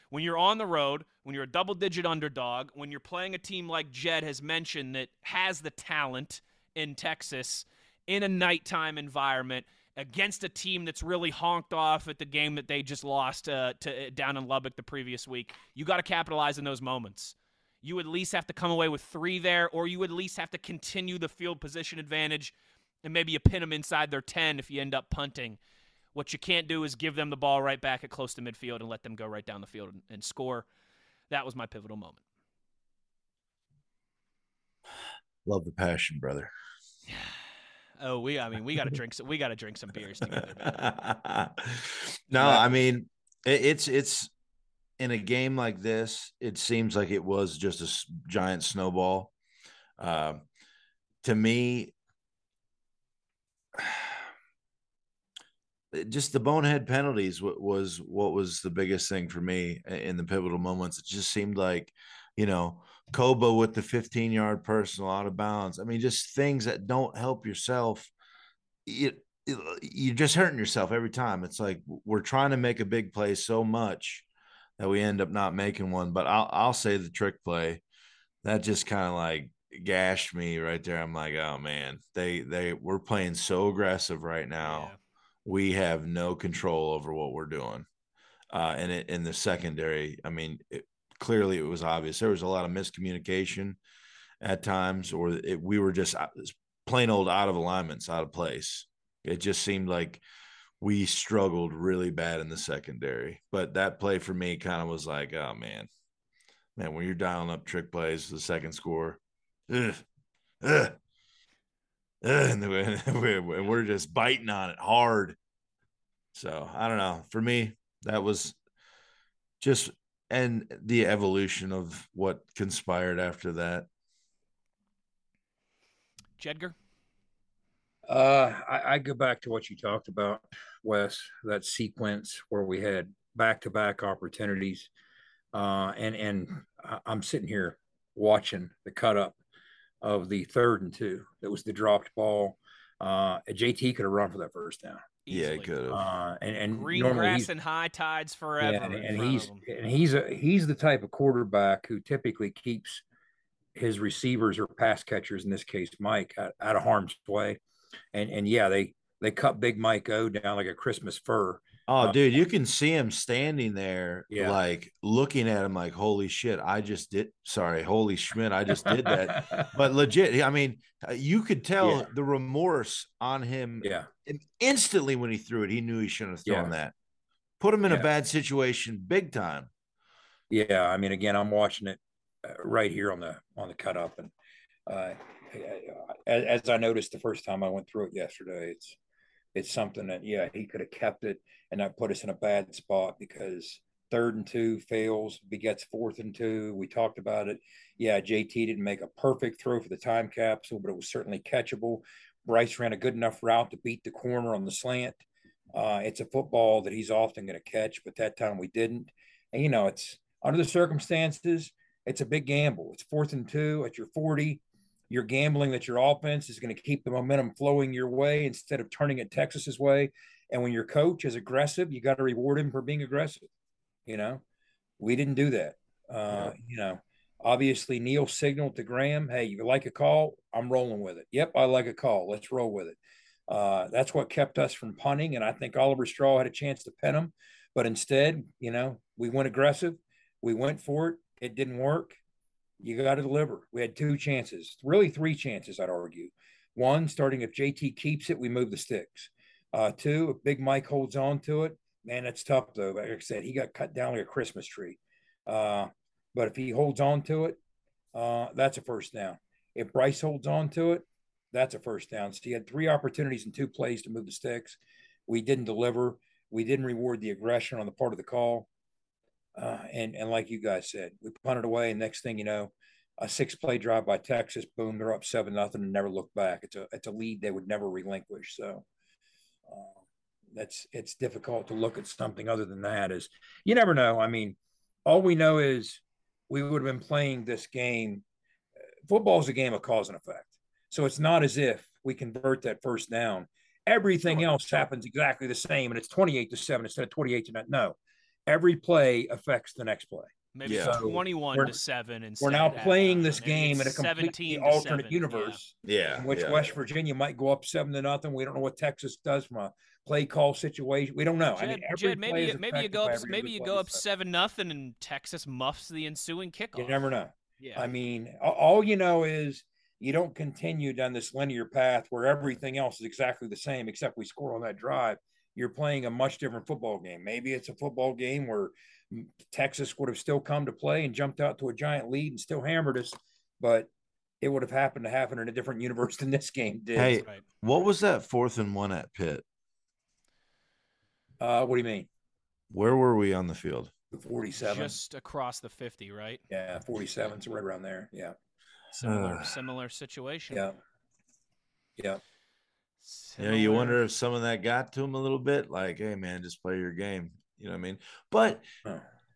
when you're on the road, when you're a double-digit underdog, when you're playing a team like Jed has mentioned that has the talent in Texas in a nighttime environment against a team that's really honked off at the game that they just lost uh, to uh, down in Lubbock the previous week, you got to capitalize on those moments. You at least have to come away with three there, or you at least have to continue the field position advantage, and maybe you pin them inside their ten if you end up punting. What you can't do is give them the ball right back at close to midfield and let them go right down the field and, and score. That was my pivotal moment. Love the passion, brother. Oh, we, I mean, we got to drink some, we got to drink some beers together. No, but, I mean, it, it's, it's, in a game like this, it seems like it was just a giant snowball. Uh, to me, just the bonehead penalties was what was the biggest thing for me in the pivotal moments. It just seemed like, you know, Kobo with the fifteen-yard personal out of bounds. I mean, just things that don't help yourself. It, it, you're just hurting yourself every time. It's like we're trying to make a big play so much that we end up not making one. But I'll I'll say the trick play that just kind of like gashed me right there. I'm like, oh man, they they we're playing so aggressive right now. Yeah. We have no control over what we're doing. Uh, and it, in the secondary, I mean, it, clearly it was obvious. There was a lot of miscommunication at times, or it, we were just plain old out of alignments, out of place. It just seemed like we struggled really bad in the secondary, but that play for me kind of was like, oh man, man, when you're dialing up trick plays, the second score, ugh, ugh, ugh, and we're just biting on it hard. So I don't know. For me, that was just, and the evolution of what conspired after that. Jedger. Uh, I, I go back to what you talked about, Wes, that sequence where we had back-to-back opportunities. Uh, and, and I'm sitting here watching the cut-up of the third and two. That was the dropped ball. Uh, J T could have run for that first down. Easily. Yeah, he could have. Uh, and, and green grass and high tides forever. Yeah, and, and he's and he's a, he's the type of quarterback who typically keeps his receivers or pass catchers, in this case Mike, out, out of harm's way. And and yeah, they they cut Big Mike O down like a Christmas fur. Oh, um, dude, you can see him standing there, yeah. like looking at him, like holy shit, I just did. Sorry, holy Schmidt, I just did that. But legit, I mean, you could tell yeah. the remorse on him. Yeah, and instantly when he threw it, he knew he shouldn't have thrown yeah. that. Put him in yeah. a bad situation, big time. Yeah, I mean, again, I'm watching it right here on the on the cut up and. Uh, As I noticed the first time I went through it yesterday, it's it's something that, yeah, he could have kept it and not put us in a bad spot because third and two fails, begets fourth and two. We talked about it. Yeah, J T didn't make a perfect throw for the time capsule, but it was certainly catchable. Bryce ran a good enough route to beat the corner on the slant. Uh, it's a football that he's often going to catch, but that time we didn't. And, you know, it's under the circumstances, it's a big gamble. It's fourth and two at your forty. You're gambling that your offense is going to keep the momentum flowing your way instead of turning it Texas's way. And when your coach is aggressive, you got to reward him for being aggressive. You know, we didn't do that. Uh, yeah. You know, Obviously, Neil signaled to Graham, hey, you like a call? I'm rolling with it. Yep, I like a call. Let's roll with it. Uh, that's what kept us from punting, and I think Oliver Straw had a chance to pin him. But instead, you know, we went aggressive. We went for it. It didn't work. You got to deliver. We had two chances, really three chances, I'd argue. One, starting if J T keeps it, we move the sticks. Uh, two, if Big Mike holds on to it, man, that's tough, though. Like I said, he got cut down like a Christmas tree. Uh, but if he holds on to it, uh, that's a first down. If Bryce holds on to it, that's a first down. So he had three opportunities and two plays to move the sticks. We didn't deliver. We didn't reward the aggression on the part of the call. Uh, and, and like you guys said, we punted away, and next thing you know, a six-play drive by Texas, boom, they're up seven nothing and never look back. It's a it's a lead they would never relinquish. So uh, that's it's difficult to look at something other than that. Is you never know. I mean, all we know is we would have been playing this game. Football is a game of cause and effect. So it's not as if we convert that first down. Everything else happens exactly the same, and it's twenty-eight to seven instead of twenty-eight to nine. No. Every play affects the next play. Maybe yeah. so twenty-one to seven. Instead we're now playing this game in a completely alternate seven. universe yeah. in which yeah. West Virginia might go up seven to nothing. We don't know what Texas does from a play call situation. We don't know. Jed, I mean, every Jed, maybe, play maybe you go up, maybe you go up seven nothing and Texas muffs the ensuing kickoff. You never know. Yeah. I mean, all you know is you don't continue down this linear path where everything else is exactly the same except we score on that drive. You're playing a much different football game. Maybe it's a football game where Texas would have still come to play and jumped out to a giant lead and still hammered us, but it would have happened to happen in a different universe than this game did. Hey, right. What was that fourth and one at Pitt? Uh, what do you mean? Where were we on the field? forty-seven. Just across the fifty, right? Yeah, forty-seven, so right around there, yeah. Similar, uh, similar situation. Yeah, yeah. You know, you wonder if some of that got to him a little bit. Like, hey, man, just play your game. You know what I mean? But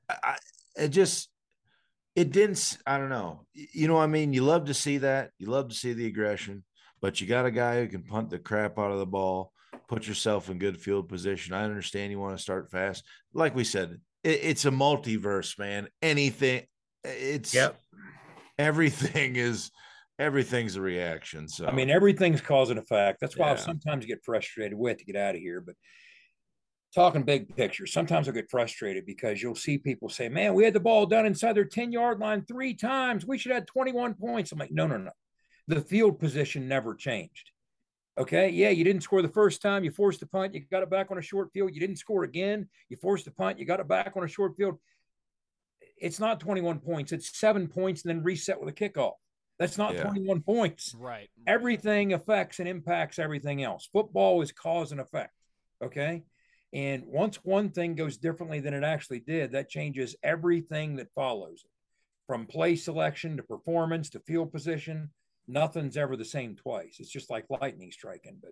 I, it just – it didn't – I don't know. You know what I mean? You love to see that. You love to see the aggression. But you got a guy who can punt the crap out of the ball, put yourself in good field position. I understand you want to start fast. Like we said, it, it's a multiverse, man. Anything – it's yep. – everything is – everything's a reaction. So I mean, everything's cause and effect. That's why yeah. I sometimes get frustrated. We have to get out of here, but talking big picture, sometimes I get frustrated because you'll see people say, man, we had the ball down inside their ten-yard line three times. We should have twenty-one points. I'm like, no, no, no. The field position never changed. Okay, yeah, you didn't score the first time. You forced the punt. You got it back on a short field. You didn't score again. You forced the punt. You got it back on a short field. It's not twenty-one points. It's seven points and then reset with a kickoff. That's not yeah. twenty-one points. Right. Everything affects and impacts everything else. Football is cause and effect, okay? And once one thing goes differently than it actually did, that changes everything that follows it, from play selection to performance to field position. Nothing's ever the same twice. It's just like lightning striking, but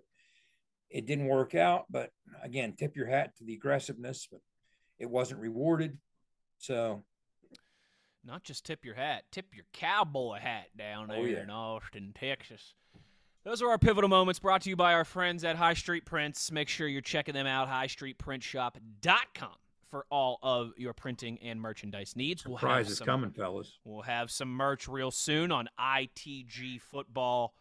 it didn't work out. But, again, tip your hat to the aggressiveness, but it wasn't rewarded. So – not just tip your hat, tip your cowboy hat down there oh, yeah. in Austin, Texas. Those are our pivotal moments brought to you by our friends at High Street Prints. Make sure you're checking them out, high street print shop dot com, for all of your printing and merchandise needs. We'll Surprise is some, coming, fellas. We'll have some merch real soon on I T G football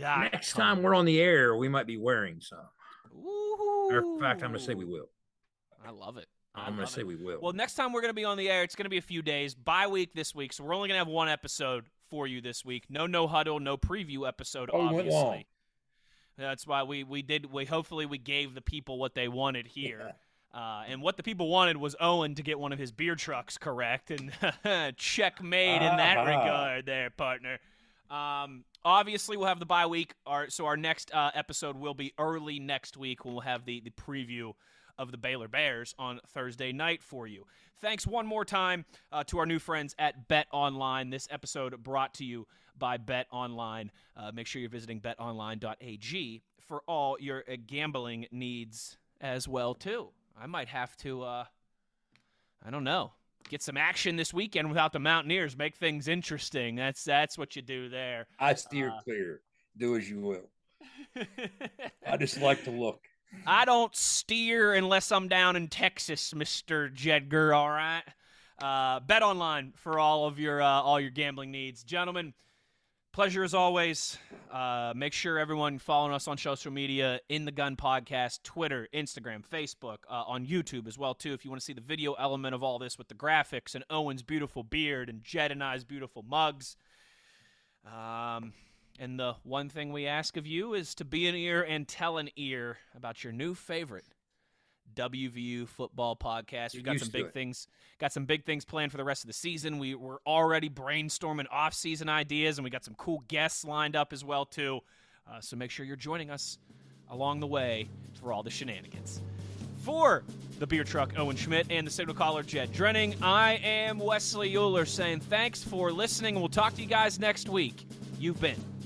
dot com. Next time we're on the air, we might be wearing some. Ooh. In fact, I'm going to say we will. I love it. I'm going to say we will. Well, next time we're going to be on the air, it's going to be a few days. Bye week this week, so we're only going to have one episode for you this week. No no huddle, no preview episode, oh, obviously. That's why we, we did – We hopefully we gave the people what they wanted here. Yeah. Uh, and what the people wanted was Owen to get one of his beer trucks correct, and checkmate uh-huh. in that regard there, partner. Um, obviously, we'll have the bye week, our, so our next uh, episode will be early next week. We'll have the, the preview of the Baylor Bears on Thursday night for you. Thanks one more time uh, to our new friends at Bet Online. This episode brought to you by Bet Online. Uh, make sure you're visiting bet online dot a g for all your uh, gambling needs as well, too. I might have to, uh, I don't know, get some action this weekend without the Mountaineers. Make things interesting. That's, that's what you do there. I steer uh, clear. Do as you will. I just like to look. I don't steer unless I'm down in Texas, Mister Jedger, all right? Uh, Bet Online for all of your uh, all your gambling needs. Gentlemen, pleasure as always. Uh, make sure everyone following us on social media, In the Gun Podcast, Twitter, Instagram, Facebook, uh, on YouTube as well too. If you want to see the video element of all this with the graphics and Owen's beautiful beard and Jed and I's beautiful mugs. Um, and the one thing we ask of you is to be an ear and tell an ear about your new favorite W V U football podcast. We've got some big things, got some big things planned for the rest of the season. We were already brainstorming off-season ideas, and we got some cool guests lined up as well too. Uh, so make sure you're joining us along the way for all the shenanigans. For the beer truck, Owen Schmidt, and the signal caller, Jed Drenning, I am Wesley Euler saying thanks for listening. We'll talk to you guys next week. You've been